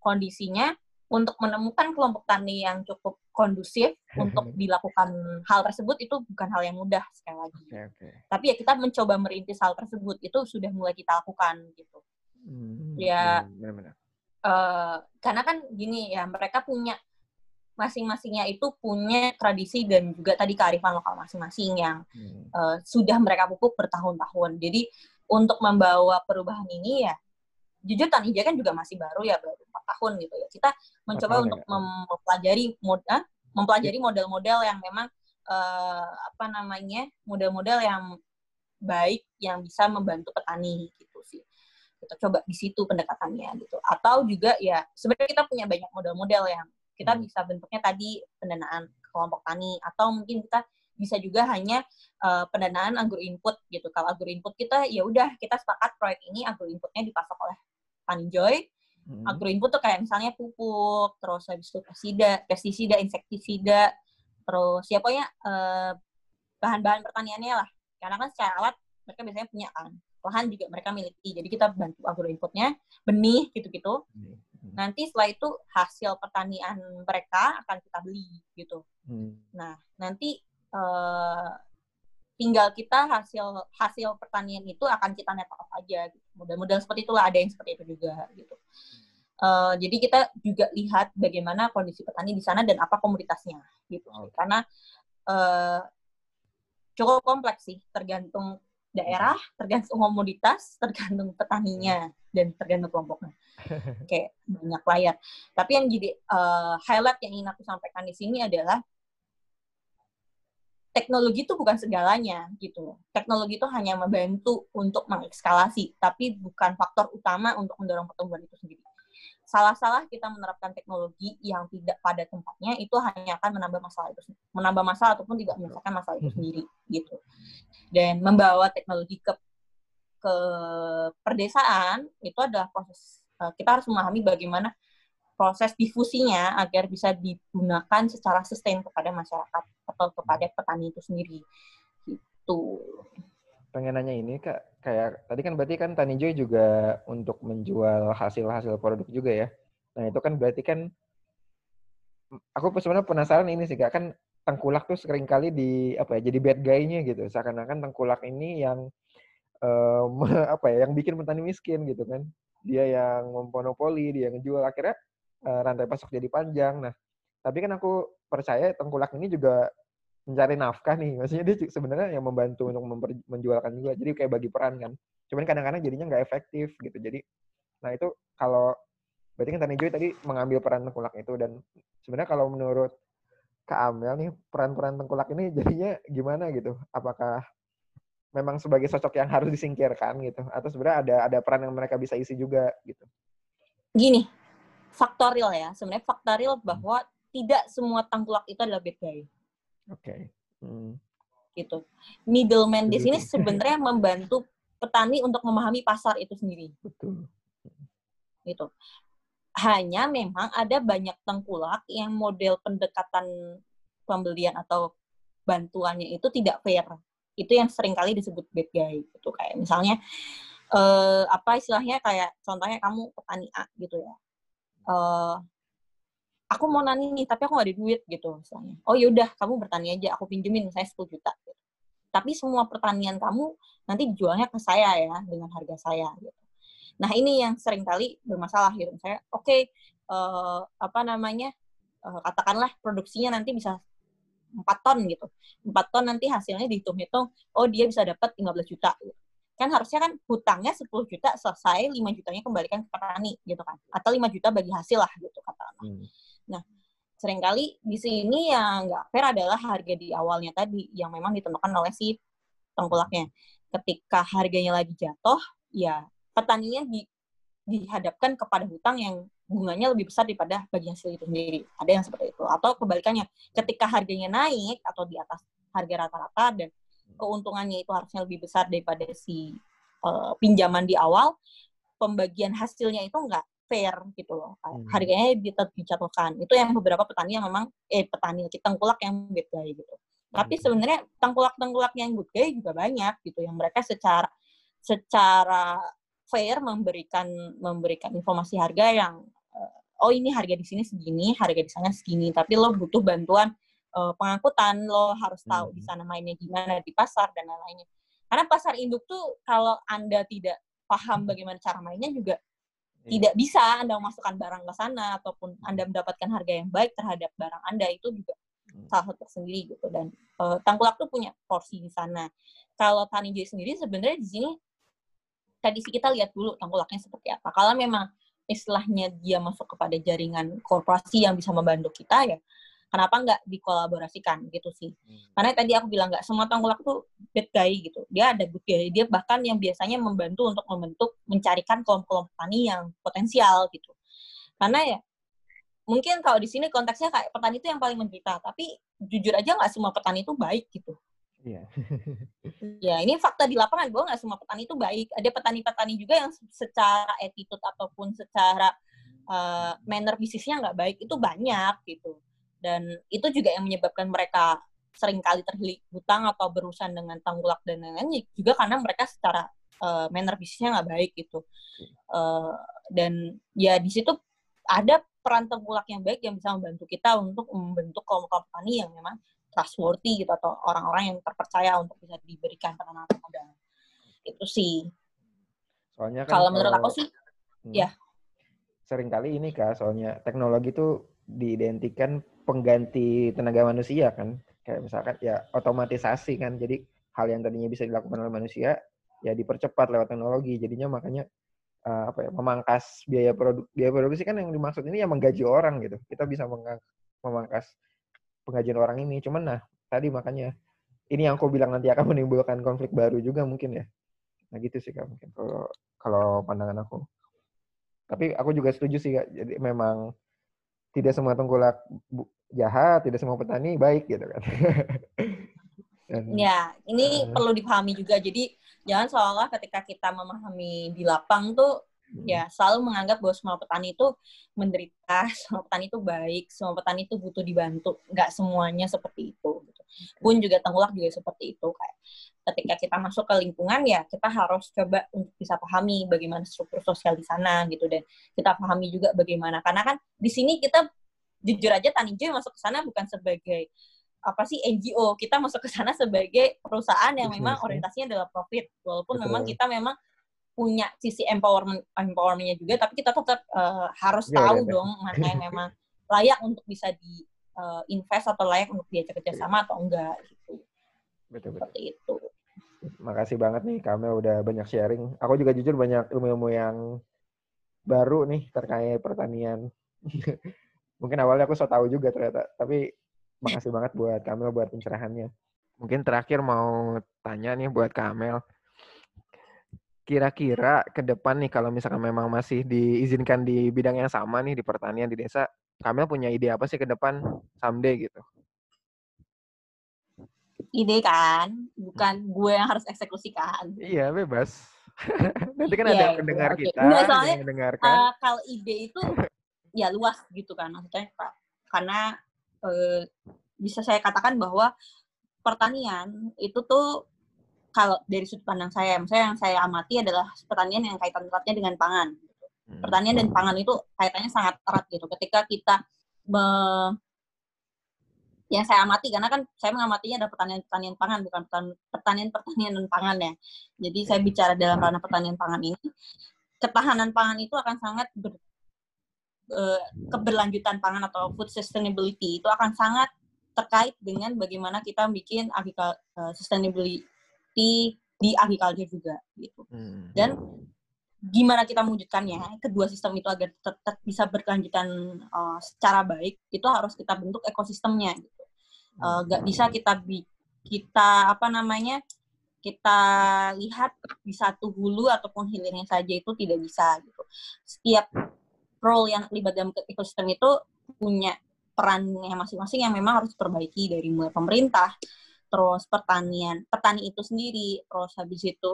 kondisinya untuk menemukan kelompok tani yang cukup kondusif untuk dilakukan hal tersebut itu bukan hal yang mudah sekali lagi. Okay. Tapi ya kita mencoba merintis hal tersebut, itu sudah mulai kita lakukan, gitu. Karena kan gini ya, mereka punya masing-masingnya itu punya tradisi dan juga tadi kearifan lokal masing-masing yang sudah mereka pupuk bertahun-tahun. Jadi untuk membawa perubahan ini ya, jujur TaniJoy kan juga masih baru ya, baru 4 tahun gitu ya. Kita mencoba untuk mempelajari model-model yang memang model-model yang baik yang bisa membantu petani gitu sih. Kita coba di situ pendekatannya gitu. Atau juga ya sebenarnya kita punya banyak model-model yang kita bisa bentuknya tadi pendanaan kelompok tani, atau mungkin kita bisa juga hanya pendanaan anggur input gitu. Kalau anggur input kita ya udah kita sepakat proyek ini anggur inputnya dipasok oleh TaniJoy. Anggur input tuh kayak misalnya pupuk, terus habis itu pestisida, insektisida, terus ya pokoknya bahan-bahan pertaniannya lah. Karena kan secara alat mereka biasanya punya kan. Lahan juga mereka miliki. Jadi kita bantu anggur inputnya, benih gitu-gitu. Nanti setelah itu hasil pertanian mereka akan kita beli gitu. Nah, nanti tinggal kita hasil pertanian itu akan kita net off aja gitu. Model-model seperti itulah, ada yang seperti itu juga gitu. Jadi kita juga lihat bagaimana kondisi petani di sana dan apa komunitasnya gitu. Karena cukup kompleks sih, tergantung daerah, tergantung komoditas, tergantung petaninya, dan tergantung kelompoknya. Kayak banyak layar. Tapi yang jadi highlight yang ingin aku sampaikan di sini adalah teknologi itu bukan segalanya gitu. Teknologi itu hanya membantu untuk mengekskalasi, tapi bukan faktor utama untuk mendorong pertumbuhan itu sendiri. Salah-salah kita menerapkan teknologi yang tidak pada tempatnya itu hanya akan menambah masalah ataupun tidak menyelesaikan masalah itu sendiri gitu. Dan membawa teknologi ke perdesaan itu adalah proses, kita harus memahami bagaimana proses difusinya agar bisa digunakan secara sustain kepada masyarakat atau kepada petani itu sendiri gitu. Pengen nanya ini Kak, kayak tadi kan berarti kan TaniJoy juga untuk menjual hasil-hasil produk juga ya. Nah itu kan berarti kan, aku sebenarnya penasaran ini sih Kak, kan tengkulak tuh seringkali jadi bad guy-nya gitu. Seakan-akan tengkulak ini yang yang bikin petani miskin gitu kan. Dia yang memonopoli, dia yang jual, akhirnya rantai pasok jadi panjang. Nah, tapi kan aku percaya tengkulak ini juga mencari nafkah nih, maksudnya dia sebenarnya yang membantu untuk menjualkan juga, jadi kayak bagi peran kan. Cuman kadang-kadang jadinya nggak efektif gitu. Jadi, nah itu kalau berarti kan TaniJoy tadi mengambil peran tengkulak itu, dan sebenarnya kalau menurut Kak Amel nih peran-peran tengkulak ini jadinya gimana gitu? Apakah memang sebagai sosok yang harus disingkirkan gitu? Atau sebenarnya ada peran yang mereka bisa isi juga gitu? Gini, faktorial ya. Sebenarnya faktorial bahwa tidak semua tengkulak itu adalah bad guy. Oke. Gitu. Middleman di sini sebenarnya membantu petani untuk memahami pasar itu sendiri. Betul. Gitu. Hanya memang ada banyak tengkulak yang model pendekatan pembelian atau bantuannya itu tidak fair. Itu yang seringkali disebut bad guy. Gitu. Kayak misalnya contohnya kamu petani A gitu ya. Aku mau nani nih, tapi aku gak ada duit gitu misalnya. Oh yaudah, kamu bertani aja, aku pinjemin misalnya 10 juta. Gitu. Tapi semua pertanian kamu nanti dijualnya ke saya ya, dengan harga saya. Gitu. Nah ini yang seringkali bermasalah gitu. Misalnya, katakanlah produksinya nanti bisa 4 ton gitu. 4 ton nanti hasilnya dihitung-hitung, oh dia bisa dapat 15 juta gitu. Kan harusnya kan hutangnya 10 juta selesai, 5 jutanya kembalikan ke petani gitu kan. Atau 5 juta bagi hasil lah gitu katakanlah. Nah, seringkali di sini yang nggak fair adalah harga di awalnya tadi yang memang ditentukan oleh si tengkulaknya. Ketika harganya lagi jatuh, ya petaninya dihadapkan kepada hutang yang bunganya lebih besar daripada bagi hasil itu sendiri. Ada yang seperti itu. Atau kebalikannya, ketika harganya naik atau di atas harga rata-rata dan keuntungannya itu harusnya lebih besar daripada si pinjaman di awal, pembagian hasilnya itu nggak fair gitu loh, harganya dijatuhkan. Itu yang beberapa petani yang memang tengkulak yang bad guy gitu. Tapi sebenarnya tengkulak yang good guy juga banyak gitu, yang mereka secara fair memberikan informasi harga yang oh ini harga di sini segini, harga di sana segini, tapi lo butuh bantuan pengangkutan, lo harus tahu di sana mainnya gimana di pasar dan lain-lainnya. Karena pasar induk tuh kalau Anda tidak paham bagaimana cara mainnya juga tidak bisa Anda memasukkan barang ke sana ataupun Anda mendapatkan harga yang baik terhadap barang Anda, itu juga salah satu tersendiri gitu. Dan Tangkulak tuh punya porsi di sana. Kalau TaniJoy sendiri sebenarnya di sini tadi sih kita lihat dulu Tangkulaknya seperti apa. Kalau memang istilahnya dia masuk kepada jaringan korporasi yang bisa membantu kita, ya kenapa nggak dikolaborasikan gitu sih. Karena tadi aku bilang nggak semua Tangkulak tuh bad guy gitu. Dia ada good guy. Dia bahkan yang biasanya membantu untuk membentuk, mencarikan kelompok-kelompok tani yang potensial gitu. Karena ya mungkin kalau di sini konteksnya kayak petani itu yang paling menderita. Tapi jujur aja nggak semua petani itu baik gitu. Iya. Ya ini fakta di lapangan bahwa nggak semua petani itu baik. Ada petani-petani juga yang secara attitude ataupun secara manner bisnisnya nggak baik. Itu banyak gitu. Dan itu juga yang menyebabkan mereka seringkali terlilit hutang atau berurusan dengan Tangkulak dan lain-lain juga karena mereka secara manner bisnisnya nggak baik gitu. Dan ya di situ ada peran Tangkulak yang baik yang bisa membantu kita untuk membentuk kelompok tani yang memang trustworthy gitu, atau orang-orang yang terpercaya untuk bisa diberikan penanaman modal. Itu sih. Soalnya kan kalau menurut aku sih, ya. Seringkali ini Kak, soalnya teknologi itu diidentikan pengganti tenaga manusia kan, kayak misalkan ya otomatisasi kan, jadi hal yang tadinya bisa dilakukan oleh manusia ya dipercepat lewat teknologi, jadinya makanya memangkas biaya produk, biaya produksi kan yang dimaksud ini yang menggaji orang gitu, kita bisa memangkas penggajian orang ini, cuman nah tadi makanya ini yang aku bilang nanti akan menimbulkan konflik baru juga mungkin ya, nah gitu sih Kak mungkin kalau pandangan aku, tapi aku juga setuju sih Kak, jadi memang tidak semua Tangkulak jahat, tidak semua petani baik gitu kan. Ya, ini perlu dipahami juga. Jadi jangan seolah-olah ketika kita memahami di lapang tuh ya selalu menganggap bahwa semua petani itu menderita, semua petani itu baik, semua petani itu butuh dibantu. Nggak semuanya seperti itu. Gitu. Pun juga Tangkulak juga seperti itu. Kayak ketika kita masuk ke lingkungan ya kita harus coba untuk bisa pahami bagaimana struktur sosial di sana gitu, dan kita pahami juga bagaimana, karena kan di sini kita jujur aja TaniJoy masuk ke sana bukan sebagai NGO, kita masuk ke sana sebagai perusahaan yang memang orientasinya adalah profit, walaupun memang kita memang punya sisi empowermentnya juga, tapi kita tetap harus tahu dong mana yang memang layak untuk bisa di invest atau layak untuk diajak kerjasama atau enggak gitu. Seperti itu. Makasih banget nih Kamel udah banyak sharing. Aku juga jujur banyak ilmu-ilmu yang baru nih terkait pertanian. Mungkin awalnya aku so tau juga ternyata, tapi makasih banget buat Kamel buat pencerahannya. Mungkin terakhir mau tanya nih buat Kamel. Kira-kira ke depan nih kalau misalkan memang masih diizinkan di bidang yang sama nih di pertanian di desa, Kamel punya ide apa sih ke depan someday gitu? Ide kan, bukan gue yang harus eksekusikan. Iya, bebas. Nanti kan ada yang mendengar kita, ada yang mendengarkan. Kalau ide itu ya luas gitu kan maksudnya, karena bisa saya katakan bahwa pertanian itu tuh kalau dari sudut pandang saya, misalnya yang saya amati adalah pertanian yang kaitan eratnya dengan pangan. Pertanian dan pangan itu kaitannya sangat erat gitu. Ketika kita yang saya amati, karena kan saya mengamatinya ada pertanian-pertanian pangan, bukan pertanian-pertanian dan pangan ya. Jadi saya bicara dalam ranah pertanian pangan ini, ketahanan pangan itu akan sangat keberlanjutan pangan atau food sustainability itu akan sangat terkait dengan bagaimana kita bikin sustainability di agriculture juga gitu. Dan gimana kita mewujudkannya, kedua sistem itu agar tetap bisa berkelanjutan secara baik, itu harus kita bentuk ekosistemnya gitu. Gak bisa kita lihat di satu hulu ataupun hilirnya saja, itu tidak bisa gitu. Setiap role yang terlibat dalam ekosistem itu punya perannya masing-masing yang memang harus diperbaiki, dari mulai pemerintah, terus petani itu sendiri, terus habis itu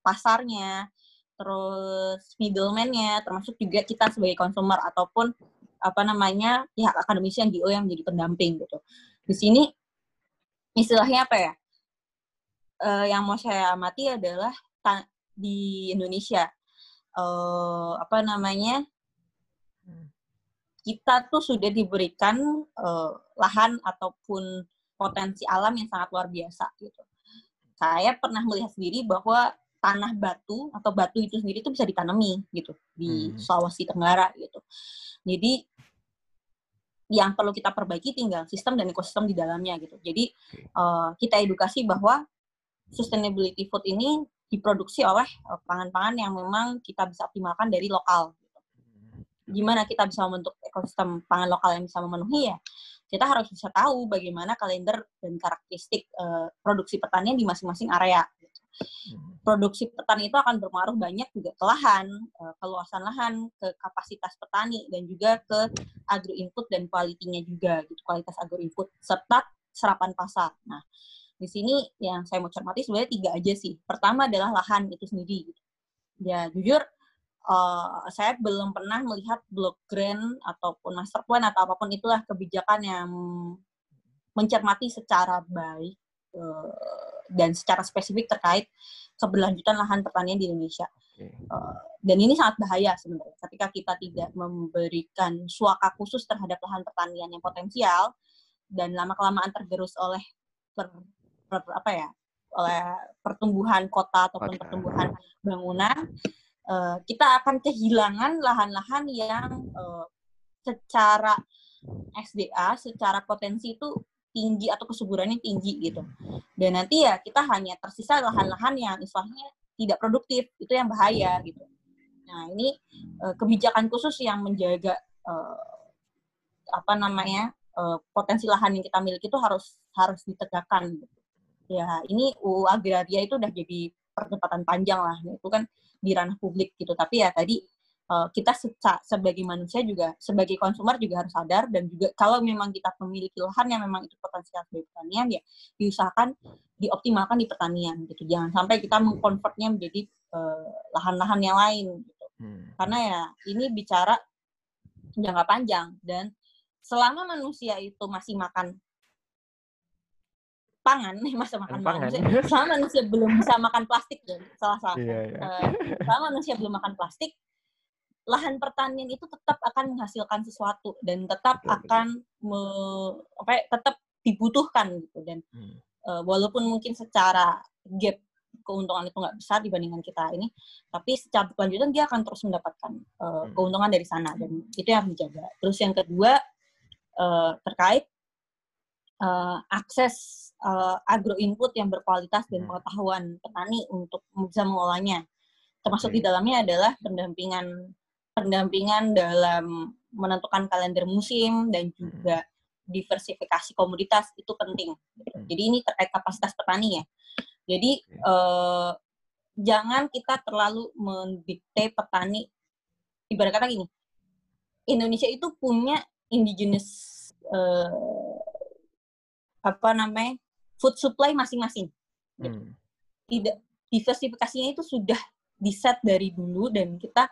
pasarnya, terus middleman-nya, termasuk juga kita sebagai konsumer ataupun pihak akademisi yang DO yang menjadi pendamping gitu. Di sini istilahnya apa ya? Yang mau saya amati adalah di Indonesia kita tuh sudah diberikan lahan ataupun potensi alam yang sangat luar biasa gitu. Saya pernah melihat sendiri bahwa tanah batu atau batu itu sendiri itu bisa ditanami gitu di Sulawesi Tenggara gitu. Jadi yang perlu kita perbaiki tinggal sistem dan ekosistem di dalamnya gitu. Jadi kita edukasi bahwa sustainability food ini diproduksi oleh pangan-pangan yang memang kita bisa optimalkan dari lokal. Gitu. Gimana kita bisa membentuk ekosistem pangan lokal yang bisa memenuhi ya? Kita harus bisa tahu bagaimana kalender dan karakteristik produksi petani di masing-masing area. Gitu. Produksi petani itu akan berpengaruh banyak juga ke lahan, keluasan lahan, ke kapasitas petani, dan juga ke agro input dan kualitinya juga, gitu, kualitas agro input serta serapan pasar. Nah, di sini yang saya mau cermati sebenarnya tiga aja sih. Pertama adalah lahan itu sendiri. Gitu. Ya jujur. Saya belum pernah melihat blueprint ataupun master plan atau apapun itulah kebijakan yang mencermati secara baik dan secara spesifik terkait keberlanjutan lahan pertanian di Indonesia. Dan ini sangat bahaya sebenarnya. Ketika kita tidak memberikan suaka khusus terhadap lahan pertanian yang potensial dan lama-kelamaan tergerus oleh oleh pertumbuhan kota ataupun pertumbuhan bangunan, kita akan kehilangan lahan-lahan yang secara SDA, secara potensi itu tinggi atau kesuburannya tinggi gitu. Dan nanti ya kita hanya tersisa lahan-lahan yang istilahnya tidak produktif, itu yang bahaya gitu. Nah ini kebijakan khusus yang menjaga potensi lahan yang kita miliki itu harus ditegakkan. Gitu. Ya ini UU Agraria itu udah jadi perdebatan panjang lah, itu kan di ranah publik gitu. Tapi ya tadi kita sebagai manusia juga, sebagai konsumer juga harus sadar, dan juga kalau memang kita memiliki lahan yang memang itu potensial sebagai pertanian, ya diusahakan dioptimalkan di pertanian gitu. Jangan sampai kita mengkonvertnya menjadi lahan-lahan yang lain gitu. Karena ya ini bicara jangka panjang, dan selama manusia itu masih makan pangan. Selama manusia belum bisa makan plastik, selama manusia belum makan plastik, lahan pertanian itu tetap akan menghasilkan sesuatu dan tetap akan tetap dibutuhkan gitu. Dan walaupun mungkin secara gap keuntungan itu nggak besar dibandingkan kita ini, tapi secara berkelanjutan dia akan terus mendapatkan keuntungan dari sana, dan itu yang harus dijaga. Terus yang kedua terkait akses agro input yang berkualitas dan pengetahuan petani untuk bisa mengolahnya, termasuk di dalamnya adalah pendampingan dalam menentukan kalender musim dan juga diversifikasi komoditas itu penting. Jadi ini terkait kapasitas petani ya. Jadi jangan kita terlalu mendikte petani. Ibarat kata gini, Indonesia itu punya indigenous food supply masing-masing. Gitu. Tidak, diversifikasinya itu sudah di-set dari dulu, dan kita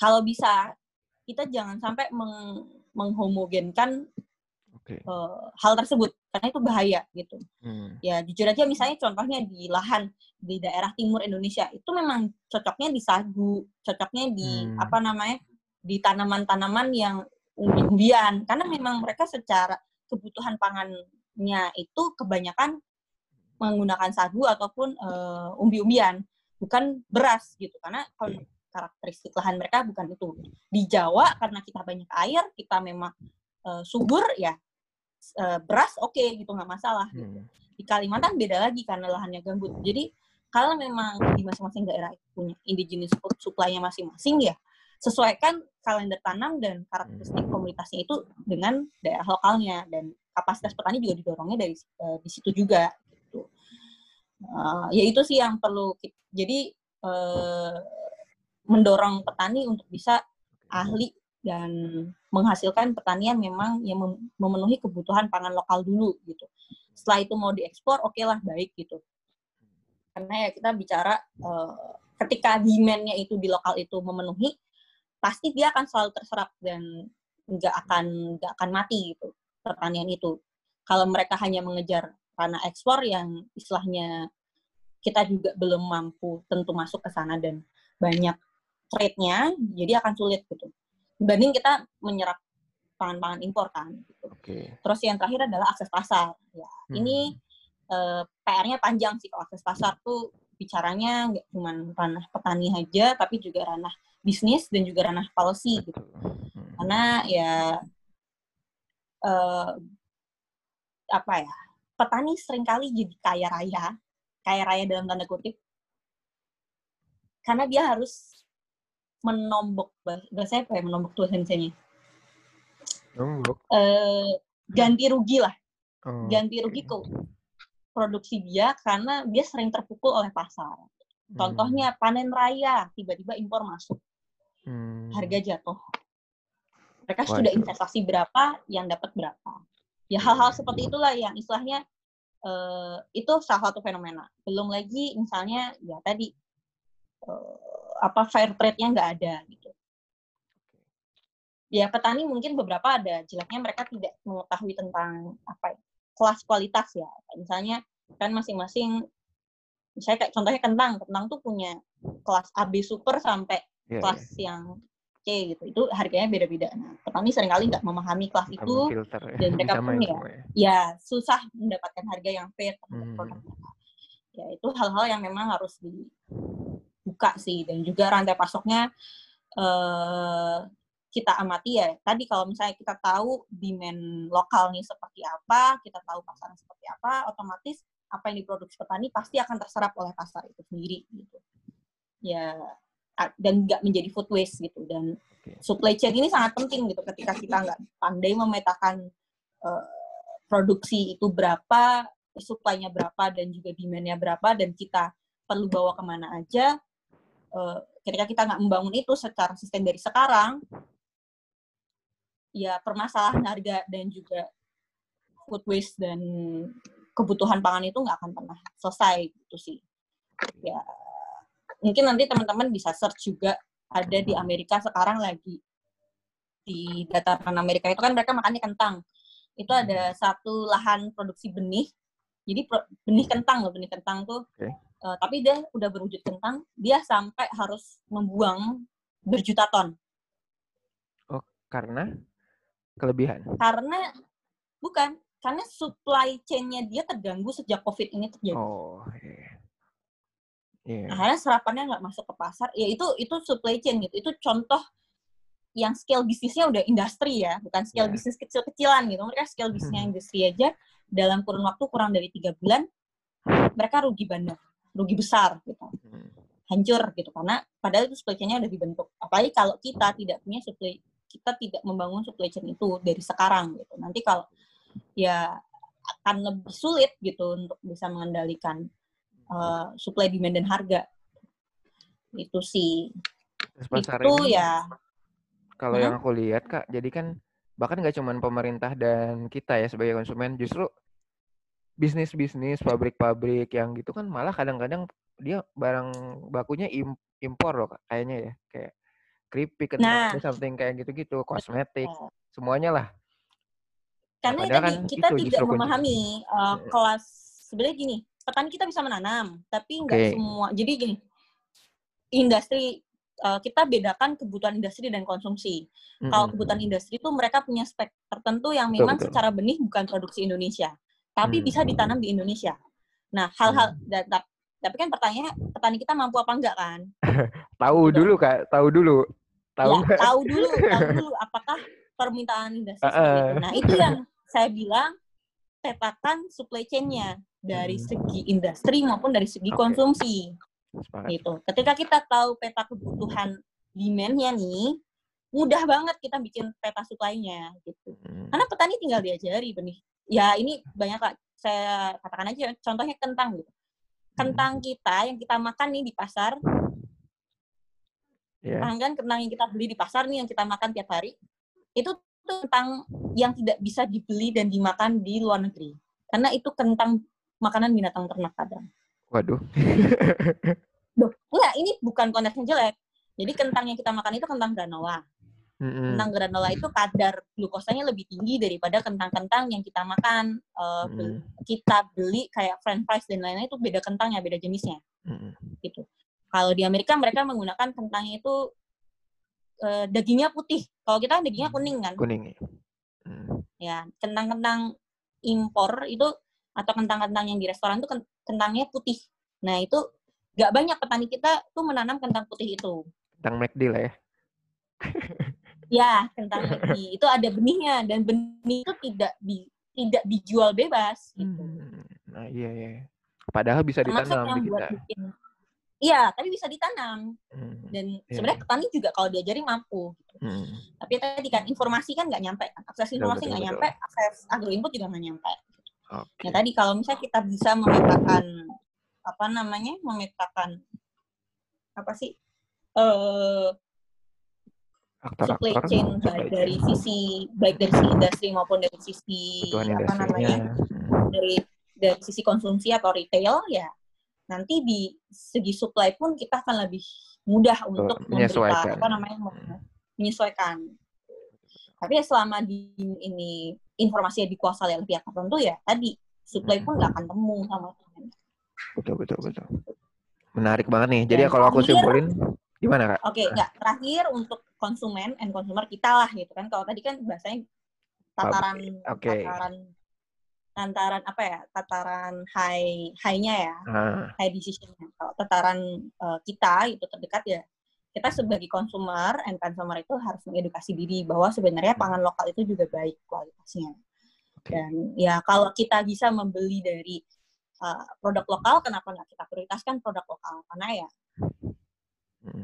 kalau bisa kita jangan sampai menghomogenkan hal tersebut, karena itu bahaya gitu. Ya jujur aja, misalnya contohnya di lahan di daerah timur Indonesia itu memang cocoknya di sagu, cocoknya di di tanaman-tanaman yang umbi-umbian, karena memang mereka secara kebutuhan pangannya itu kebanyakan menggunakan sagu ataupun umbi-umbian, bukan beras gitu, karena karakteristik lahan mereka bukan itu. Di Jawa karena kita banyak air, kita memang subur ya, beras oke gitu, nggak masalah gitu. Di Kalimantan beda lagi karena lahannya gambut. Jadi kalau memang di masing-masing daerah punya indigenous food supply-nya masing-masing, ya sesuaikan kalender tanam dan karakteristik komunitasnya itu dengan daerah lokalnya, dan kapasitas petani juga didorongnya dari di situ juga gitu. Ya itu sih yang perlu kita, jadi mendorong petani untuk bisa ahli dan menghasilkan pertanian memang yang memenuhi kebutuhan pangan lokal dulu gitu. Setelah itu mau diekspor okelah baik gitu, karena ya kita bicara ketika demand-nya itu di lokal itu memenuhi, pasti dia akan selalu terserap dan nggak akan mati gitu pertanian itu. Kalau mereka hanya mengejar ranah ekspor yang istilahnya kita juga belum mampu tentu masuk ke sana dan banyak trade-nya, jadi akan sulit gitu. Dibanding kita menyerap pangan-pangan impor kan. Gitu. Terus yang terakhir adalah akses pasar. Ya, ini PR-nya panjang sih. Akses pasar tuh bicaranya nggak cuma ranah petani aja, tapi juga ranah bisnis dan juga ranah policy gitu. Karena ya petani seringkali jadi kaya raya dalam tanda kutip, karena dia harus menombok, bahasanya apa ya, menombok tuh sensenya. Ganti rugi lah. Ganti rugi ke produksi dia karena dia sering terpukul oleh pasar. Contohnya panen raya, tiba-tiba impor masuk. Harga jatuh. Mereka sudah investasi berapa, yang dapat berapa. Ya hal-hal seperti itulah yang istilahnya itu salah satu fenomena. Belum lagi misalnya ya tadi fair trade-nya nggak ada gitu. Ya petani mungkin beberapa ada jeleknya, mereka tidak mengetahui tentang kelas kualitas ya. Misalnya kan masing-masing kayak contohnya kentang tuh punya kelas AB super sampai kelas yang C gitu. Itu harganya beda-beda. Nah, petani seringkali nggak memahami kelas itu dan mereka pun ya susah mendapatkan harga yang fair terhadap produk. Ya itu hal-hal yang memang harus dibuka sih, dan juga rantai pasoknya kita amati ya. Tadi kalau misalnya kita tahu demand lokalnya seperti apa, kita tahu pasaran seperti apa, otomatis apa yang diproduksi petani pasti akan terserap oleh pasar itu sendiri gitu. Ya, dan nggak menjadi food waste gitu. Dan supply chain ini sangat penting gitu. Ketika kita nggak pandai memetakan produksi itu berapa, supply-nya berapa, dan juga demand-nya berapa, dan kita perlu bawa kemana aja, ketika kita nggak membangun itu secara sistem dari sekarang, ya permasalahan harga dan juga food waste dan kebutuhan pangan itu nggak akan pernah selesai gitu sih. Ya mungkin nanti teman-teman bisa search juga, ada di Amerika sekarang lagi di dataran Amerika itu kan mereka makannya kentang. Itu ada satu lahan produksi benih. Jadi benih kentang loh, benih kentang tuh. Tapi dia udah berwujud kentang, dia sampai harus membuang berjuta ton. Oh, karena kelebihan? Karena supply chain-nya dia terganggu sejak COVID ini terjadi. Akhirnya serapannya nggak masuk ke pasar. Ya itu supply chain gitu. Itu contoh yang scale bisnisnya udah industri ya, bukan scale bisnis kecil-kecilan gitu. Mereka scale bisnisnya industri aja, dalam kurun waktu kurang dari 3 bulan, mereka rugi bandar, rugi besar gitu. Hancur gitu, karena padahal itu supply chain-nya udah dibentuk. Apalagi kalau kita tidak punya kita tidak membangun supply chain itu dari sekarang gitu. Nanti kalau ya akan lebih sulit gitu untuk bisa mengendalikan supply, demand, dan harga. Itu sih. Itu ini, ya. Kalau yang aku lihat Kak, jadi kan bahkan nggak cuma pemerintah dan kita ya sebagai konsumen, justru bisnis-bisnis, pabrik-pabrik yang gitu kan malah kadang-kadang dia barang bakunya impor loh Kak, kayaknya ya. Kayak keripik, something kayak gitu-gitu, kosmetik, semuanya lah. Karena kita tidak memahami kelas, sebenarnya gini, petani kita bisa menanam, tapi nggak semua. Jadi gini, industri, kita bedakan kebutuhan industri dan konsumsi. Kalau kebutuhan industri itu mereka punya spek tertentu yang memang secara benih bukan produksi Indonesia, tapi bisa ditanam di Indonesia. Nah, hal-hal tapi kan pertanyaannya petani kita mampu apa enggak kan? Tahu dulu apakah permintaan industri seperti itu. Nah, itu yang saya bilang petakan supply chain-nya dari segi industri maupun dari segi konsumsi. Gitu. Ketika kita tahu peta kebutuhan demand-nya nih, mudah banget kita bikin peta supply-nya gitu. Karena petani tinggal diajari benih. Ya ini banyak lah, saya katakan aja contohnya kentang gitu. Kentang kita yang kita makan nih di pasar, kan kentang yang kita beli di pasar nih yang kita makan tiap hari, itu kentang yang tidak bisa dibeli dan dimakan di luar negeri. Karena itu kentang makanan binatang ternak kadang. Waduh. Enggak, ini bukan konteksnya jelek. Jadi kentang yang kita makan itu kentang granola. Kentang granola itu kadar glukosanya lebih tinggi daripada kentang-kentang yang kita makan, kita beli kayak french fries dan lain-lain, itu beda kentangnya, beda jenisnya. Gitu. Kalau di Amerika mereka menggunakan kentangnya itu dagingnya putih. Kalau kita dagingnya kuning kan? Kuning. Ya, kentang-kentang impor itu atau kentang-kentang yang di restoran itu kentangnya putih. Nah, itu nggak banyak petani kita tuh menanam kentang putih itu. Kentang McD lah ya. Ya, kentang McD itu ada benihnya, dan benih itu tidak dijual bebas gitu. Nah, iya. Padahal bisa ditanam di kita. Iya, tapi bisa ditanam. Dan sebenarnya petani juga kalau diajari mampu. Tapi tadi kan informasi kan nggak nyampe, akses informasi nggak nyampe, akses agro input juga nggak nyampe. Okay. Nah tadi kalau misalnya kita bisa memetakan supply chain dari sisi baik dari sisi industri maupun dari sisi dari sisi konsumsi atau retail ya. Nanti di segi supply pun kita akan lebih mudah untuk menyesuaikan. Menyesuaikan. Tapi ya selama di ini informasinya dikuasai oleh pihak tertentu ya tadi supply pun nggak akan temu sama teman. Betul. Menarik banget nih. Jadi kalau aku simpulin gimana Kak? Oke, nggak terakhir untuk konsumen and consumer kita lah gitu kan. Kalau tadi kan bahasanya tataran high-nya ya, high decision-nya. Kalau tataran kita itu terdekat ya, kita sebagai consumer and consumer itu harus mengedukasi diri bahwa sebenarnya pangan lokal itu juga baik kualitasnya. Okay. Dan ya kalau kita bisa membeli dari produk lokal, kenapa nggak kita prioritaskan produk lokal? Karena ya,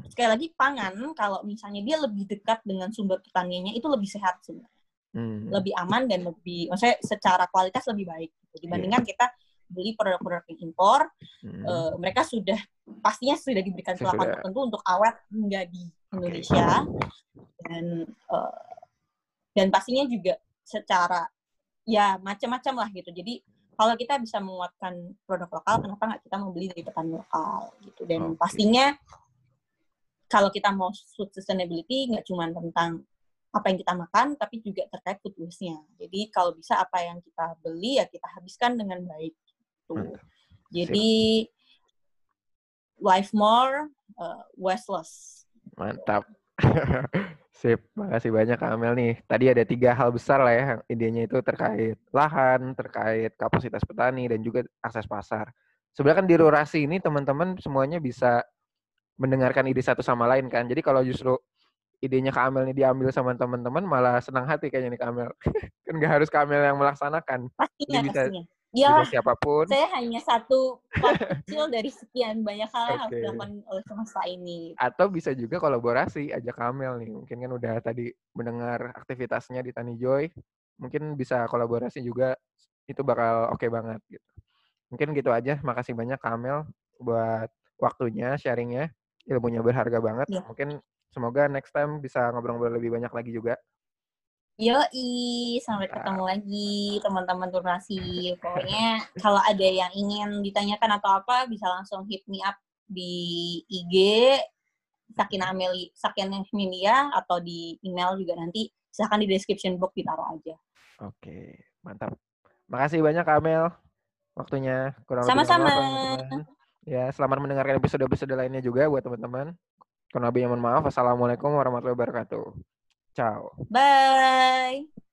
sekali lagi pangan kalau misalnya dia lebih dekat dengan sumber pertaniannya itu lebih sehat sebenarnya. Lebih aman dan lebih, maksudnya secara kualitas lebih baik gitu. Dibandingkan kita beli produk-produk yang impor, mereka sudah pastinya sudah diberikan perlakuan tertentu untuk awet hingga di Indonesia dan pastinya juga secara ya macam-macam lah gitu. Jadi kalau kita bisa menguatkan produk lokal, kenapa nggak kita membeli dari petani lokal gitu? Dan pastinya kalau kita mau food sustainability nggak cuma tentang apa yang kita makan, tapi juga terkait food waste-nya. Jadi kalau bisa apa yang kita beli ya kita habiskan dengan baik. Tuh. Jadi life more, wasteless. Mantap. Sip. Makasih banyak Kak Amel nih. Tadi ada 3 hal besar lah ya, idenya itu terkait lahan, terkait kapasitas petani, dan juga akses pasar. Sebenarnya kan di Rurasi ini teman-teman semuanya bisa mendengarkan ide satu sama lain kan. Jadi kalau justru idenya Kak Amel ini diambil sama teman-teman, malah senang hati kayaknya nih Kak Amel. Kan nggak harus Kak Amel yang melaksanakan. Pastinya. Ya, siapapun. Saya hanya satu part kecil dari sekian banyak hal yang harus dilakukan oleh semesta ini. Atau bisa juga kolaborasi, ajak Kak Amel nih. Mungkin kan udah tadi mendengar aktivitasnya di TaniJoy, mungkin bisa kolaborasi juga, itu bakal oke banget gitu. Mungkin gitu aja, makasih banyak Kak Amel buat waktunya, sharingnya. Ilmunya berharga banget. Ya. Mungkin semoga next time bisa ngobrol-ngobrol lebih banyak lagi juga. Yoi, sampai ketemu lagi teman-teman Rurasi. Pokoknya kalau ada yang ingin ditanyakan atau apa, bisa langsung hit me up di IG, Sakinah Amelia, atau di email juga nanti. Silahkan di description box ditaruh aja. Oke, mantap. Makasih banyak Kak Amel. Waktunya kurang lebih. Sama-sama. Ya, selamat mendengarkan episode-episode lainnya juga buat teman-teman. Kurang lebih mohon maaf. Wassalamualaikum warahmatullahi wabarakatuh. Ciao. Bye.